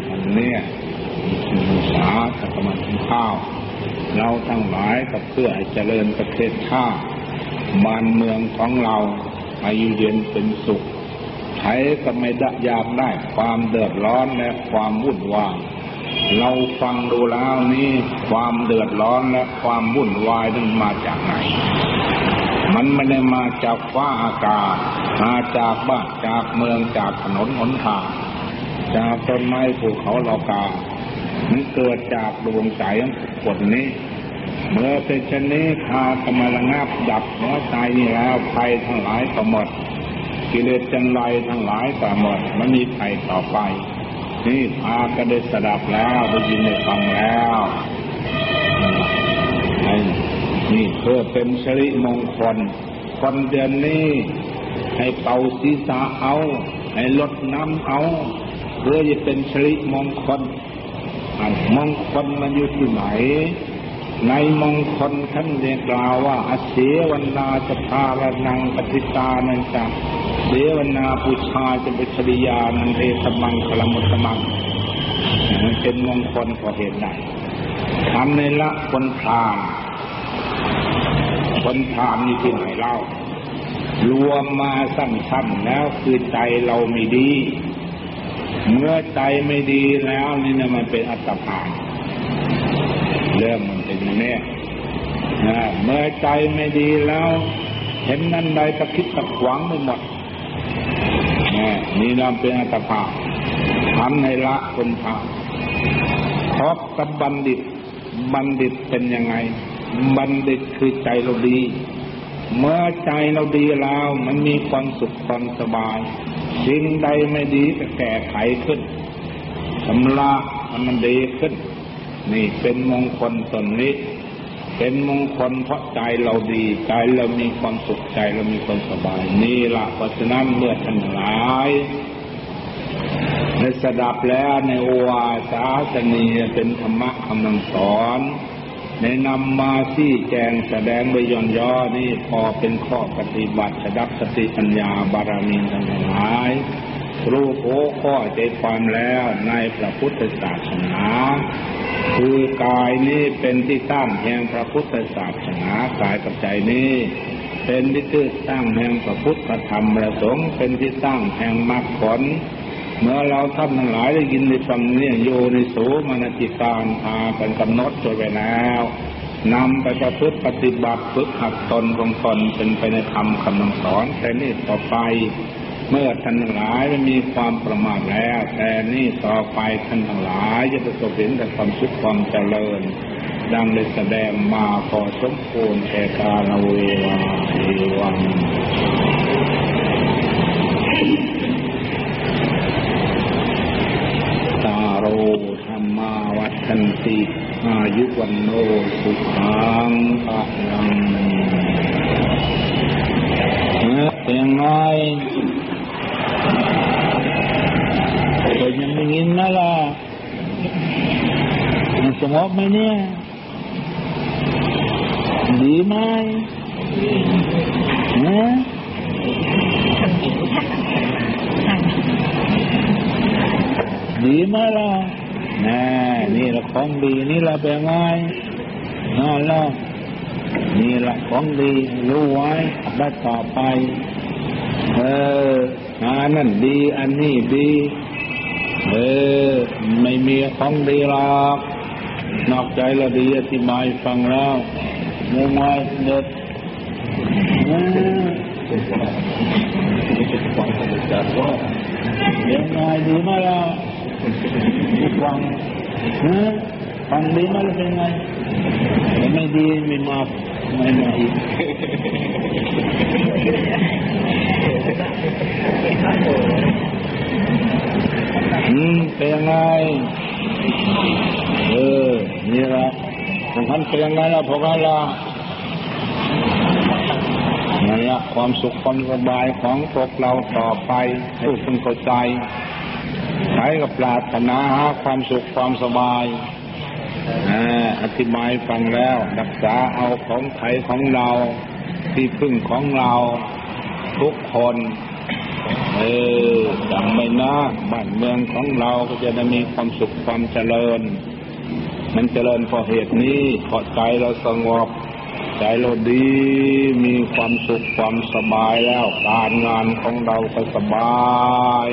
อันนี้ศึกษาธรรมะของข้าวเราทั้งหลายกับเพื่อให้เจริญประเทศชาติบ้านเมืองของเราอายุเย็นเป็นสุขใครก็ไม่ได้อยากได้ความเดือดร้อนและความวุ่นวายเราฟังดูแล้วนี่ความเดือดร้อนและความวุ่นวายนั้นมาจากไหนมันไม่ได้มาจากฟ้าอากาศมาจากบ้านจากเมืองจากถนนหนทางจากต้นไม้ภูเขาเหล่ากามันเกิดจากดวงใจของคนนี้เมื่อเป็นเช่นนี้ข้าจะมาระงับดับหัวใจนี่แล้วภัยทั้งหลายก็หมดกิเลสจังไรทั้งหลายก็หมดมันมีภัยต่อไปนี่พาก็ได้สดับแล้วได้ยินได้ฟังแล้วนี่เพื่อเป็นสิริมงคลคนเดือนนี้ให้เป่าศีรษะเอาให้ลดน้ำเอาเพื่อจะเป็นสิริมงคลมงคลมันอยู่ที่ไหนในมงคลท่านเรียกล่าวว่าอเสวนาสภาระนังปฏิตานันจังเสวนาบูชาจะเป็นชริยานันเทสมังคลมุตตมังมันเป็นมงคลพอเหตุใดทำในละคนพาลคนพาลนี่ที่ไหนเล่ารวมมาสั้นๆแล้วคือใจเราไม่ดีเมื่อใจไม่ดีแล้วนี่นะมันเป็นอัตภาพเรื่องมันเป็นอย่างนี้เมื่อใจไม่ดีแล้วเห็นนั่นใดตะคิดตะขวางไม่หมดนี่เราเป็นอัตภาพทำให้ละคนพาลพบกับบัณฑิตเป็นยังไงบัณฑิตคือใจเราดีเมื่อใจเราดีแล้วมันมีความสุขความสบายสิ่งใดไม่ดีก็แก้ไขขึ้นชำระมันดีขึ้นนี่เป็นมงคลตนนี้เป็นมงคลเพราะใจเราดีใจเรามีความสุขใจเรามีความสบายนี่ละเพราะฉะนั้นเมื่อทั้งหลายในสดับแล้วในโอวาทาสนีเป็นธรรมะคำสอนในนำมาที่แจงแสดงโดยย่อๆนี่พอเป็นข้อปฏิบัติสดับสติปัญญาบารมีทั้งหลายรู้โอ้ข้อใจความแล้วในพระพุทธศาสนาคือกายนี้เป็นที่ตั้งแห่งพระพุทธศาสนากายกับใจนี้เป็นที่ตั้งแห่งพระพุทธธรรมประสงค์เป็นที่ตั้งแห่งมรรคผลเมื่อเราท่านทั้งหลายได้ยินได้ฟังเนี่ยโยนิโสมนสิการพากันกำหนดจดไว้แล้วนำไปประพฤติปฏิบัติฝึกหัดตนของตนเป็นไปในธรรมคำสอนแต่นี้ต่อไปเมื่อท่านทั้งหลายไม่มีความประมาทแล้วแต่นี้ต่อไปท่านทั้งหลายจะประสบเห็นแต่ความสุขความเจริญดังได้แสดงมาพอสมควรแก่กาลเวลาที่วันโรธรรมาวัฒนติอายุวันโนสุขังปะลังเป็นยังไงก็ยังไม่ยินนะล่ะมันสงบไหมเนี่ยดีไหมนะ ดีไหมล่ะนี่ละของดีนี่ละเป็นไงนั่นละนี่ละของดีรู้ไว้ได้ต่อไปอันนั้นดีอันนี้ดีไม่มีของดีหรอกนอกใจละดีอธิบายฟังแล้วเมื่อไม่เด็ดยังไงดีมาล่ะฟังดีมาแล้วเป็นไงไม่ดีไม่มาไม่มาอีกเป็นยังไงนี่ละผมคันเป็นยังไงล่ะผมคันล่ะนั่นละความสุขความสบายของพวกเราต่อไปให้ทุกคนเข้าใจใครกับปรารถนาหาความสุขความสบายอธิบายฟังแล้วรักษาเอาของไทยของเราที่พึ่งของเราทุกคนจำไว้นะบ้านเมืองของเราก็จะได้มีความสุขความเจริญมันเจริญเพราะเหตุนี้เพราะใจเราสงบใจเราดีมีความสุขความสบายแล้วการงานของเราก็สบาย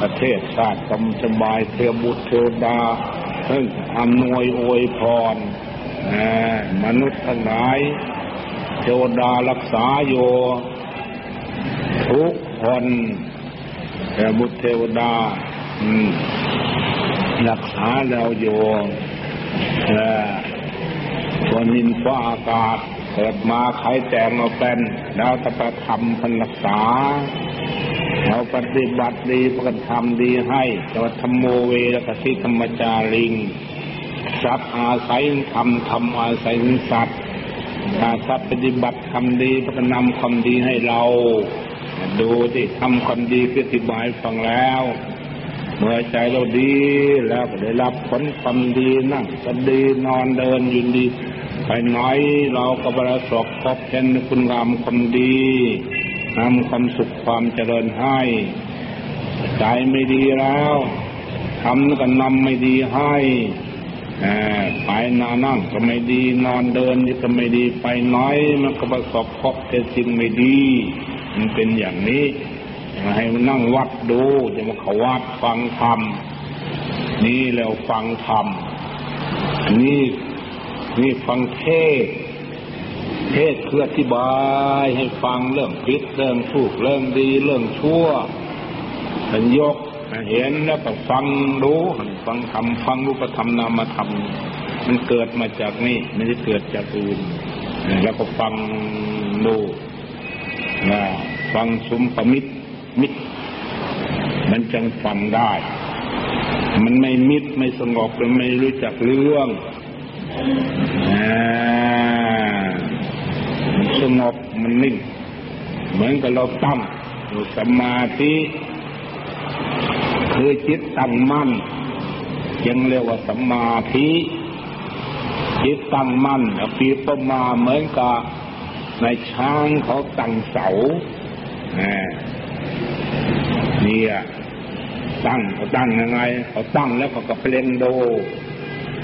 ประเทศชาติก็สบายเทวบุตรเทวดาอำนวยอวยพรมนุษย์ทั้งหลายเทวดารักษาอยู่ทุกคนเทวบุตรเทวดารักษาเราอยู่ตัวนินฟ้าอากาศเกิดมาใครแต่งมาเป็นแล้วจะประทำพันรักษาเราปฏิบัติดีประกันทำดีให้แต่ว่าธรรมโมเวและกสิธรรมจาริงทรัพย์อาศัยธรรมธรรมอาศัยสัตว์ทรัพย์ปฏิบัติทำดีประกันนำความดีให้เราดูที่ทำความดีปฏิบัติฟังแล้วเมื่อใจเราดีแล้วก็ได้รับผลความดีนั่งก็ดีนอนเดินยืนดีไปไหนเราก็ประสบพบเห็นคุณงามความดีนำความสุขความเจริญให้ใจไม่ดีแล้วทำกันนำไม่ดีให้ไปนั่งก็ไม่ดีนอนเดินก็ไม่ดีไปไหนมันก็ประสบพบแต่สิ่งไม่ดีมันเป็นอย่างนี้ให้มันนั่งวัดดูจะมาเขาวัดฟังธรรมนี่แล้วฟังธรรมนี่ฟังเทศเพื่ออธิบายให้ฟังเรื่องผิดเรื่องถูกเรื่องดีเรื่องชั่วท่านยกเห็นแล้วก็ฟังรู้ฟังธรรมฟังรูปธรรมนามธรรมมันเกิดมาจากนี่ไม่ได้เกิดจากอื่นแล้วก็ฟังดูฟังสุมปมิตรมิตรมันจังฟังได้มันไม่มิตรไม่สงบมันไม่รู้จักเรื่องสงบมันนิ่งเหมือนกับเราตั้งอยู่สมาธิคือจิตตั้งมั่นยังเรียกว่าสมาธิจิตตั้งมั่นอภิปมาเหมือนกับในช้างเขาตั้งเสาเนี่ยตั้งยังไงเขาตั้งแล้วเขาก็เปล่งดู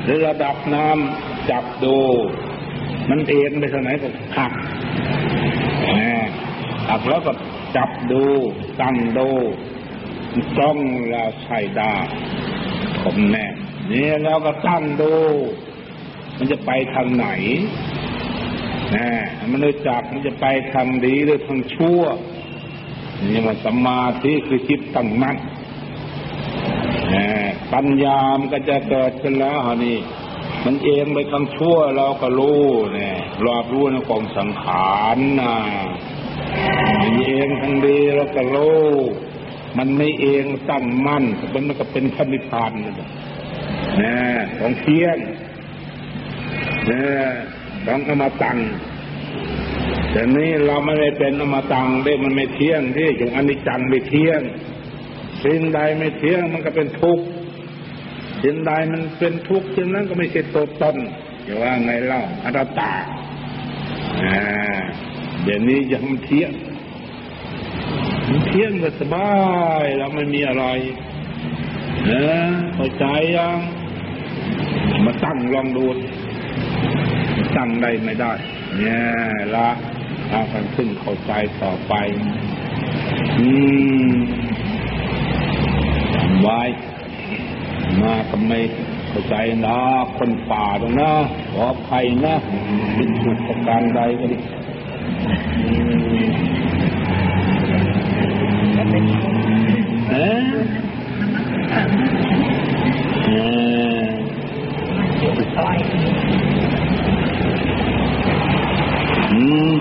หรือระดับน้ำจับดูมันเอ็นไปทางไหนก็หักหักแล้วก็จับดูตั้งดูจ้องเราใช้ได้ผมแน่นี่แล้วก็ตั้งดูมันจะไปทางไหนมันรู้จักมันจะไปทางดีหรือทางชั่วนี่มันสมาธิคือจิตตั้งมั่นปัญญามันก็จะเกิดขึ้นแล้วนี่มันเองไปทางชั่วเราก็รู้เนี่ยรอบรู้ในกองสังขารนะมันเองทางดีเราก็รู้มันไม่เองตั้งมั่นมันก็เป็นพันธิพานนะของเที่ยงนะของอมตะแต่นี้เราไม่ได้เป็นอมตะได้มันไม่เที่ยงที่อย่างอนิจจังไม่เที่ยงสิ่งใดไม่เที่ยงมันก็เป็นทุกข์สิ่งใดมันเป็นทุกข์สิ่งนั้นก็ไม่ใช่ตัวตนอย่าว่าไงเล่าอนัตตาเดี๋ยวนี้ยังเที่ยงก็สบายเราไม่มีอะไร เข้าใจยังมาตั้งลองดูตั้งได้ไม่ได้เนี่ยละเอากันขึ้นเข้าใจต่อไปไว้มาทำไมเข้าใจนะคนป่าตรงนะขออภัยนะเป็นจุดประการใดกันดิ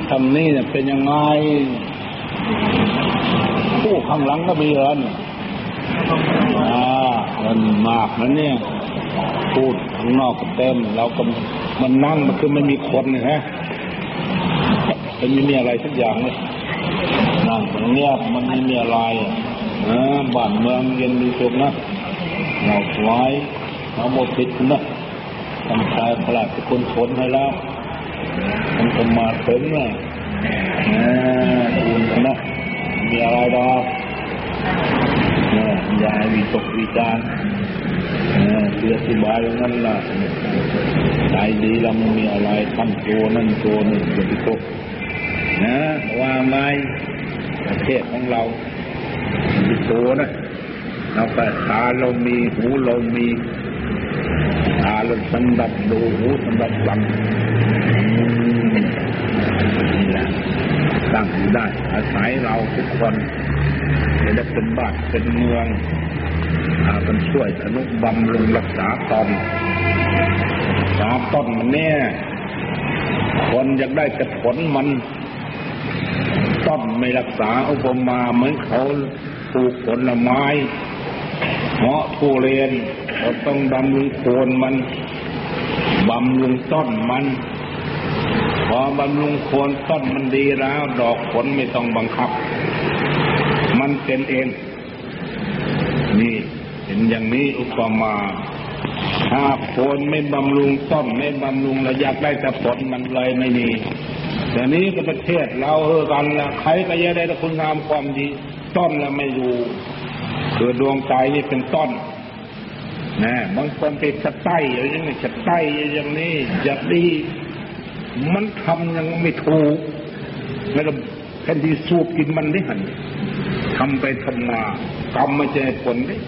ทำนี่เนี่ยเป็นยังไงผู้ข้างหลังก็มีเหรอเนี่ยมันมากนะเนี่ยพูดข้างนอกก็เต็มเราก็มันนั่งมันคือไม่มีคนนะฮะมันไม่มีอะไรสักอย่างเลยนั่งเงียบมันไม่มีอะไรบ้านเมืองเย็นดีสุดนะเราไว้เราหมดติดนะทำใจพลาดไปคนชนให้แล้วมันจะมาถึงนะคุณนะมีอะไรดอกยายวิตกวิจารเรือสิบายอย่างนั้นล่ะใจดีเราไม่มีอะไรทำตัวนั่นตัวนี่อย่าไปตกนะว่าไม่ประเทศของเรามีตัวนะเราแต่ตาเรามีหูเรามีตาเราสัมผัสดูหูสัมผัสฟังนี่แหละตั้งอยู่ได้อาศัยเราทุกคนจะได้เป็นบ้านเป็นเมืองเป็นช่วยอนุบำรุงรักษาตนมันเนี่ยคนอยากได้แต่ผลมันต้นไม่รักษาอุปมาเหมือนเขาปลูกผลไม้เหาะทุเรียนเราต้องบำรุงโคนมันบำรุงต้นมันพอบำรุงโคนต้นมันดีแล้วดอกผลไม่ต้องบังคับมันเป็นเองนี่เป็นอย่างนี้อุปมาถ้าโคนไม่บำรุงต้นไม่บำรุงระยะได้แต่ผลมันเลยไม่มีแต่นี้ก็ประเทศเราเฮกันละใครก็อยากได้แต่คุณงามความดีต้นละไม่อยู่คือดวงใจนี่เป็นต้นนะบางคนเป็นสะใต้อย่างนี้สะใต้อย่างนี้อยากดีมันทำยังไม่ถูกแล้วแทนที่สูบกินมันได้หันทำไปทำมากรรมไม่ใช่ผลนี่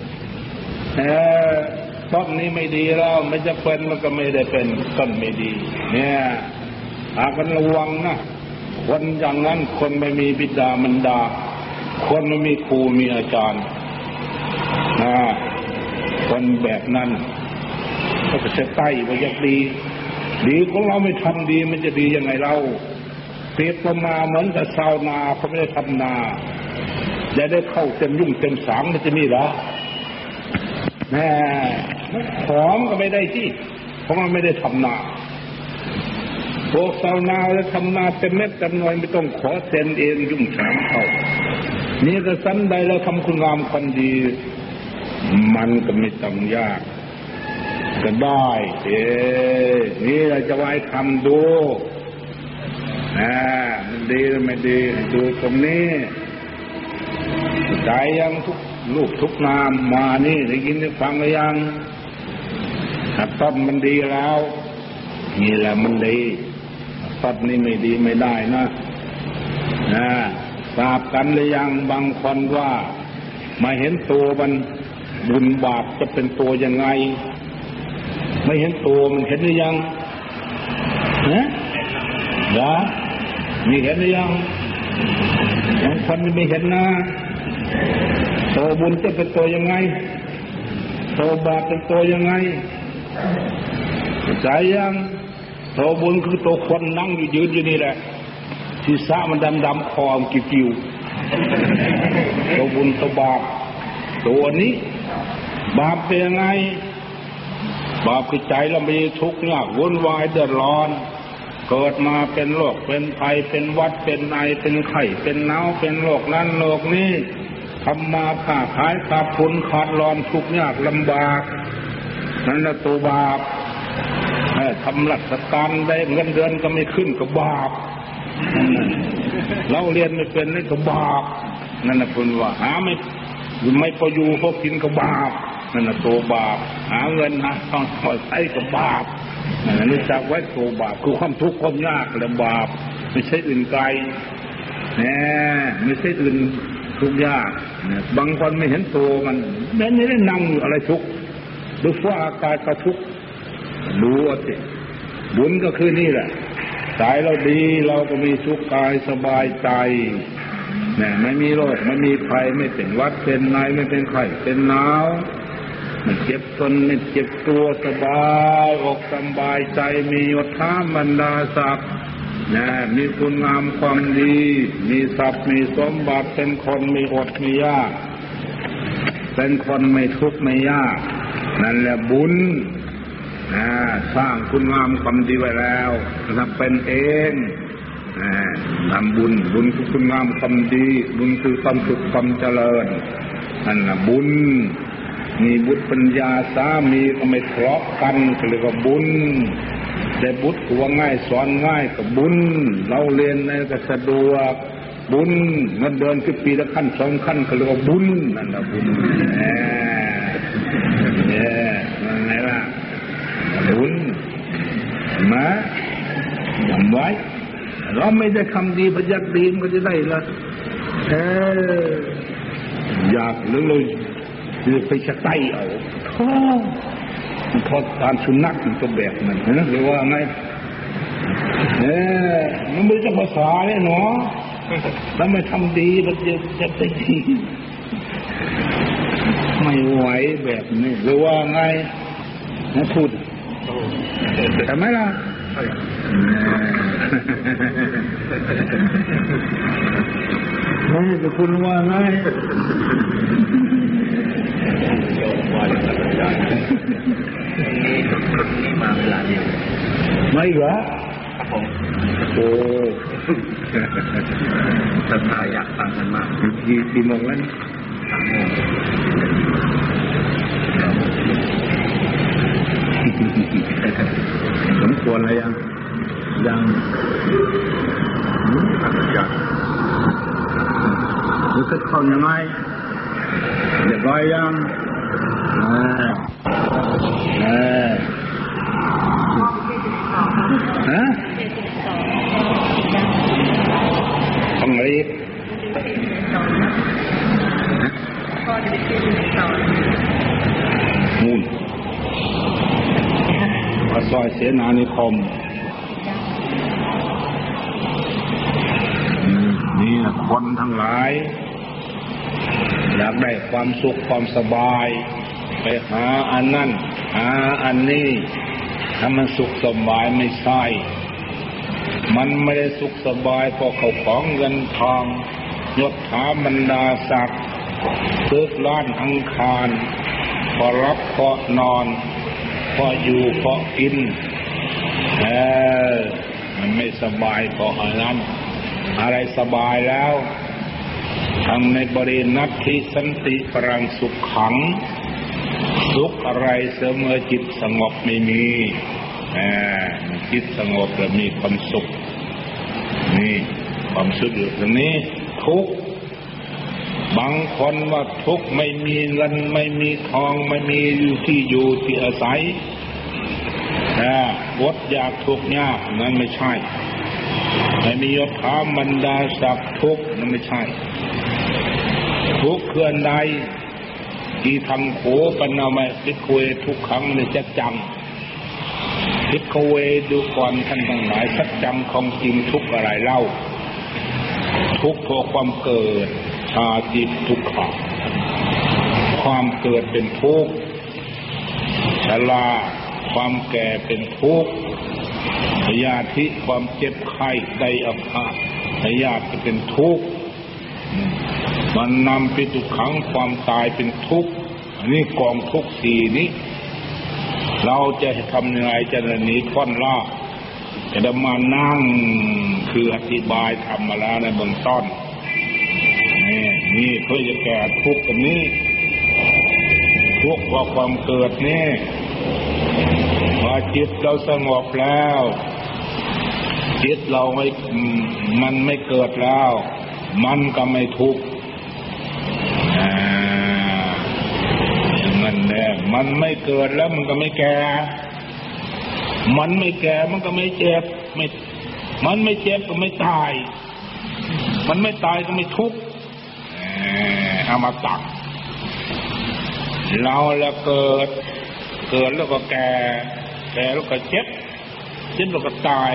ต้นนี้ไม่ดีแล้วมันจะเป็นมันก็ไม่ได้เป็นต้นไม่ดีเนี่ยอากันระวังนะคนอย่างนั้นคนไม่มีบิดามารดาคนไม่มีครูมีอาจารย์คนแบบนั้นก็จะใต้ว่ายักดีดีของเราไม่ทำดีมันจะดียังไงเราเปรียบประมาเหมือนกับชาวนาเขาไม่ได้ทำนาจะได้เข้าเต็มยุ่งเต็มสางมันจะมีเหรอแม่หอมก็ไม่ได้ที่เพราะมันไม่ได้ทำนาพวกชาวนาแล้วทำนาเต็มเม็ดเต็มหน่วยไม่ต้องขอเซ็นเองยุ่งสางเขานี่ก็สันใดเราทำคุณงามความดีมันก็ไม่ต้องยากก็ได้นี่เราจะไว้ทำดูมันดีหรือไม่ดีดูตรงนี้ใจยังทุกลูกทุกนามมานี่ได้ยินได้ฟังหรือยังถ้าต้นมันดีแล้วนี่แหละมันดีต้นนี้ไม่ดีไม่ได้นะทราบกันหรือยังบางคนว่ามาเห็นตัวมันบุญบาปจะเป็นตัวยังไงไม่เห็นตัวมันเห็นหรือยังนะมีเห็นหรือยังบางคนไม่เห็นนะตัวบุญจะเป็นตัวยังไงตัวบาปเป็นตัวยังไงใจยังตัวบุญคือตัวคนนั่งอยู่ยืนอยู่นี่แหละศีรษะมันดำคอมกิ้วตัวบุญตัวบาปตัวนี้บาปเป็นยังไงบาปคือใจเรามีทุกข์ยากวุ่นวายเดือดร้อนเกิดมาเป็นโรคเป็นภัยเป็นวัดเป็นไอเป็นไข้เป็นหนาวเป็นโรคนั้นโรคนี้ทำมาผ่าท้ายขาดทุนขาดร้อนทุกข์ยากลำบากนั่นละตัวบาปทำรัฐการได้เงินเดือนก็ไม่ขึ้นกับบาปเราเรียนไม่เป็นนี่กับบาปนั่นแหละคุณว่าหาไม่พออยู่พอกินกับบาป นั่นนะตัวบาปหาเงินนะต้องคอยใช้กับบาปรู้จักไว้ตัวบาปคือความทุกข์ความยากและบาปไม่ใช่อื่นไกลนะไม่ใช่อื่นทุกยากนะบางคนไม่เห็นตัวมันแม้นี่ได้นั่งอยู่อะไรทุกข์ดูฟ้าอากาศก็ทุกข์รู้ว่าสิบุญก็คือนี่แหละสายเราดีเราก็มีสุขกายสบายใจเนี่ยไม่มีโรคไม่มีภัยไม่เป็นวัดเป็นนายไม่เป็นไข้เป็นหนาวไม่เจ็บตนไม่เจ็บตัวสบายอกสบายใจมียศถาบรรดาศักดิ์เนี่ยมีคุณงามความดีมีทรัพย์มีสมบัติเป็นคนไม่อดไม่ยากเป็นคนไม่ทุกข์ไม่ยากนั่นแหละบุญสร้างคุณงามความดีไว้แล้วทำเป็นเองทำบุญบุญคือคุณงามความดีบุญคือความสุขความเจริญนั่นนะบุญมีบุญปัญญาสามีก็ไม่ทะเลาะกันก็เรียกว่าบุญแต่บุญหัวง่ายสอนง่ายกับบุญเราเรียนในก็สะดวกบุญเงินเดือนขึ้นปีละขั้นสองขั้นก็เรียกว่าบุญนั่นนะบุญนั่นไงล่ะบุญมาจำไว้เราไม่ได้คำดีประยักดีมันก็จะได้ละอยากหรือเราไปชะไตเอาทอดตามสุนัขมันก็แบบนั้นนะหรือว่าไงมันไม่ใช่ภาษาเลยเนาะแล้วไม่ทำดีมันจะได้ดีไม่ไหวแบบนี้หรือว่าไงนะพูดทำไมล่ะไม่จะคุณว่าไงนี่มาเวลาเดียวไม่เหรอโอ้ศรัทธาอยากฟังกันมากกี่โมงแล้วสมควรอะไรยังรู้สึกเข้ายังไงเรียบร้อยยังทำไงมูลซอยเสนานิคมนี่คนทั้งหลายอยากได้ความสุขความสบายไปหาอันนั้นหาอันนี้ถ้ามันสุขสบายไม่ใช่มันไม่ได้สุขสบายเพราะเขาของเงินทองยศถาบรรดาศักดิ์เลิกล้านอังคารพอรับพอนอนพออยู่พอกินมันไม่สบายพอหานั้นอะไรสบายแล้วทำในบริณัตถิสันติปรังสุขขังสุขอะไรเสมอจิตสงบไม่มีจิตสงบแล้วมีความสุขนี่ความสุขอยู่ตรงนี้ทุกข์บางคนว่าทุกข์ไม่มีเงินไม่มีทองไม่มีที่อยู่ที่อาศัยอดอยากทุกข์ยากนั้นไม่ใช่ไม่มียศถาบรรดาศักดิ์ทุกข์นั้นไม่ใช่ทุกข์คืออะไรที่ทำโขปนามัยพิกเวทุกขังในจักจังพิกเวดูก่อนท่านทั้งหลายสัจจังของจริงทุกข์อะไรเล่าทุกข์เพราะความเกิดชาติทุกข์ความเกิดเป็นทุกข์ชราความแก่เป็นทุกข์พยาธิความเจ็บไข้ไดอัพพาพยาธิเป็นทุกข์มันนำไปทุกขังความตายเป็นทุกข์อันนี้กองทุกข์สี่นี้เราจะทำยังไงจะหนีพ้นล่ะจะได้มานั่งคืออธิบายธรรมะในเบื้องต้นนี่เพื่อจะแก่ทุกข์กันนี้ทุกข์เพราะความเกิดนี่พอจิตเราสงบแล้วจิตเราไม่มันไม่เกิดแล้วมันก็ไม่ทุกข์อย่างนั้นแน่ มันไม่เกิดแล้วมันก็ไม่แก่มันไม่แก่มันก็ไม่เจ็บมันไม่เจ็บก็ไม่ตายมันไม่ตายก็ไม่ทุกข์อมตะเราแล้วเกิดแล้วก็แก่แล้วก็เจ็บแล้วก็ตาย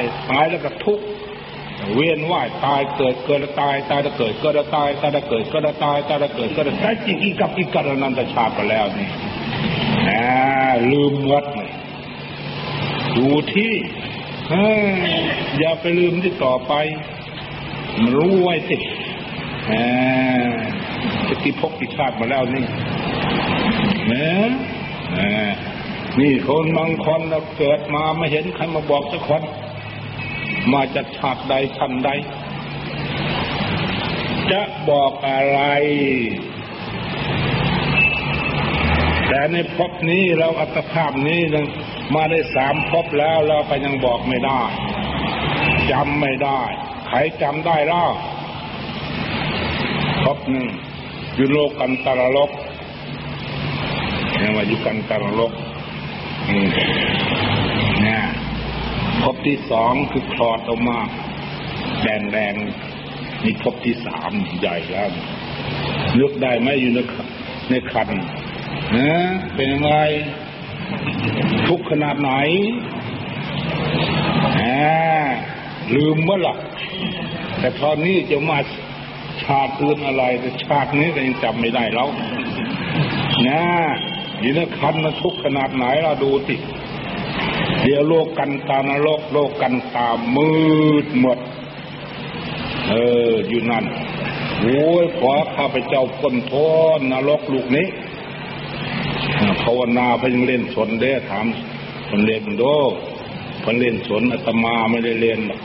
แล้วก็ทุกข์เวียนว่ายตายเกิดแล้วตายแล้วเกิดเกิดแล้วตายแล้วเกิดเกิดแล้วตายแล้วเกิดเกิดแล้วตายจริงอีกกับอีกกันนันตชาติไปแล้วนี่ลืมวัดดูที่อย่าไปลืมที่ต่อไปรู้ไว้สิจะติพกติชาติมาแล้วนี่นี่คนบางคนเราเกิดมาไม่เห็นใครมาบอกสักคนมาจากชาติใดชั้นใดจะบอกอะไรแต่ในภพนี้เราอัตภาพนี้มาได้3ภพแล้วเราก็ยังบอกไม่ได้จำไม่ได้ใครจำได้ล่ะภพหนึ่งอยู่โลกันตรโลกว่าอยู่กันตรโลกนี่ภพที่2คือคลอดออกมาแดงนี่ภพที่3ใหญ่แล้วนึกได้ไหมอยู่ในคันเป็นยังไงทุกขนาดไหนลืมเมื่อหลักแต่ตอนนี้จะมาชาติอื่นอะไรแต่ชาตินี้ก็ยังจำไม่ได้แล้วนะอยู่ในคันมันทุกขนาดไหนเราดูสิเดี๋ยวโลกกันตานรกโลกกันตามืดหมดอยู่นั่นโอ้ยขอข้าพเจ้าพ้นโทษนรกลูกนี้ภาวนาเพิ่งเล่นสนเด้ถามคนเล่นโดเพิ่งเล่นสนอาตมาไม่ได้เล่นหรอก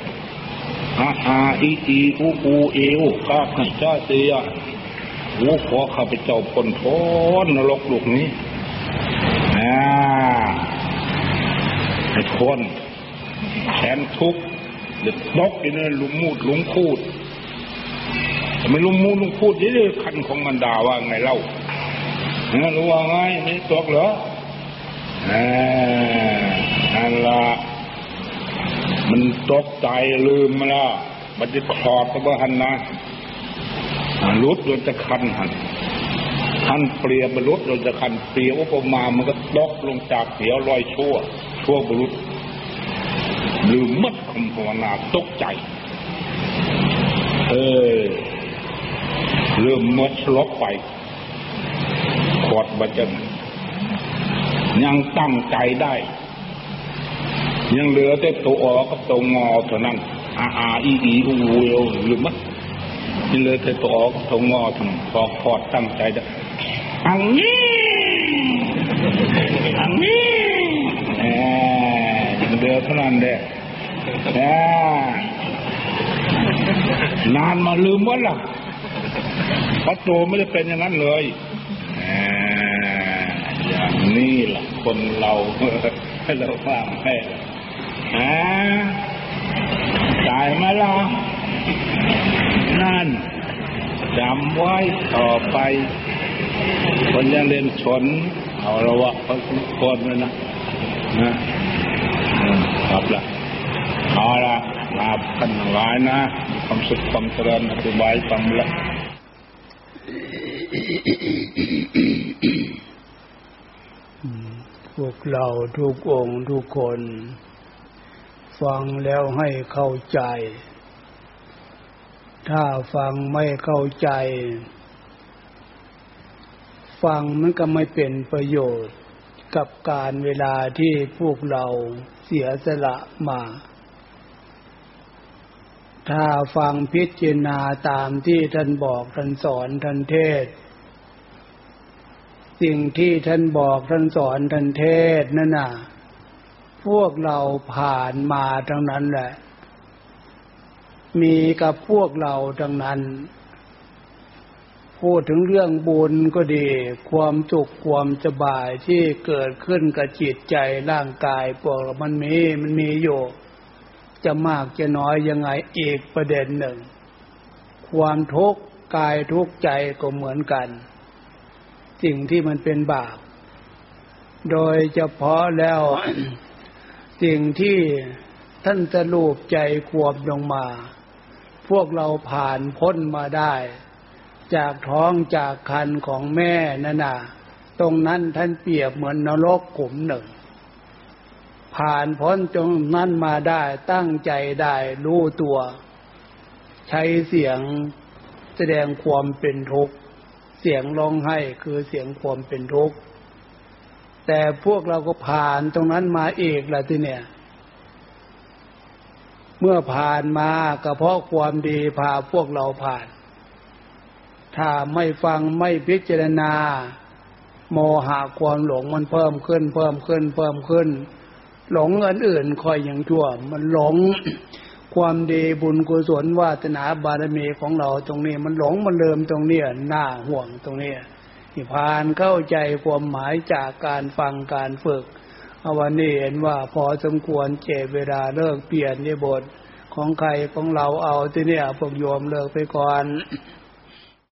อาอีอูเอวข้าพเจ้าเสียโอ้ขอข้าพเจ้าพ้นโทษนรกลูกนี้คนแขนทุกข์เดือดนกอยู่ในหลุมมูดหลุมคูดแต่ไม่หลุมมูดหลุมคูดนี่เลยคันของมันด่าว่าไงเล่างั้นรู้ว่าไงไม่ตกเหรอนั่นละมันตกใจลืมมาละมันจะขอดตะบะหันนะรุดโดนจะคันหันเปลี่ยนบรรลุโดนจะคันเปลี่ยนว่าพอมามันก็ตกลงจากเสียวลอยชั่วบรรลุลืมมัดคำภาวนาตกใจลืมมัดลบไปขอดบัจจ์ยังตั้งใจได้ยังเหลือแต่ตัวอกับตัวงอเท่านั้นอาอีอูเอวลืมมัดยังเหลือแต่ตัวอกับตัวงอเท่านั้นพอขอดตั้งใจได้อังนี้เดือดเท่านั้นเด้นานมาลืมหมดล่ะพระโตไม่ได้เป็นอย่างนั้นเลยอย่างนี้ล่ะคนเราให้เราฟังให้ตายมาล่ะนั่นจำไว้ต่อไปคนยังเรียนชนเอาระวังพระคนเลยนะนะครับล่ะเอาล่ะมากันหลายนะความสุขความเจริญอธิบายฟังละพวกเราทุกองค์ทุกคนฟังแล้วให้เข้าใจถ้าฟังไม่เข้าใจฟังมันก็ไม่เป็นประโยชน์กับการเวลาที่พวกเราเสียสละมาถ้าฟังพิจารณาตามที่ท่านบอกท่านสอนท่านเทศสิ่งที่ท่านบอกท่านสอนท่านเทศนั่นน่ะพวกเราผ่านมาทั้งนั้นแหละมีกับพวกเราทั้งนั้นพูดถึงเรื่องบุญก็ดีความสุขความสบายที่เกิดขึ้นกับจิตใจร่างกายพวกเรามันมีอยู่จะมากจะน้อยยังไงอีกประเด็นหนึ่งความทุกข์กายทุกข์ใจก็เหมือนกันสิ่งที่มันเป็นบาป โดยเฉพาะแล้ว สิ่งที่ท่านสรุปใจขวบลงมาพวกเราผ่านพ้นมาได้จากท้องจากครรภ์ของแม่นั่นน่ะตรงนั้นท่านเปรียบเหมือนนรกขุมหนึ่งผ่านพ้นตรงนั้นมาได้ตั้งใจได้รู้ตัวใช้เสียงแสดงความเป็นทุกข์เสียงร้องไห้คือเสียงความเป็นทุกข์แต่พวกเราก็ผ่านตรงนั้นมาเองล่ะที่เนี่ยเมื่อผ่านมาก็เพราะความดีพาพวกเราผ่านถ้าไม่ฟังไม่พิจารณาโมหะความหลงมันเพิ่มขึ้นหลงอื่นๆคอยอย่างชั่วมันหลงความดีบุญกุศลวาสนาบารมีของเราตรงนี้มันหลงมันเริ่มตรงนี้น่าห่วงตรงนี้ที่ผ่านเข้าใจความหมายจากการฟังการฝึกเอาวันนี้เห็นว่าพอสมควรเจเวลาเลิกเปลี่ยนในบทของใครของเราเอาที่เนี่ยพวกโยมเลิกไปก่อน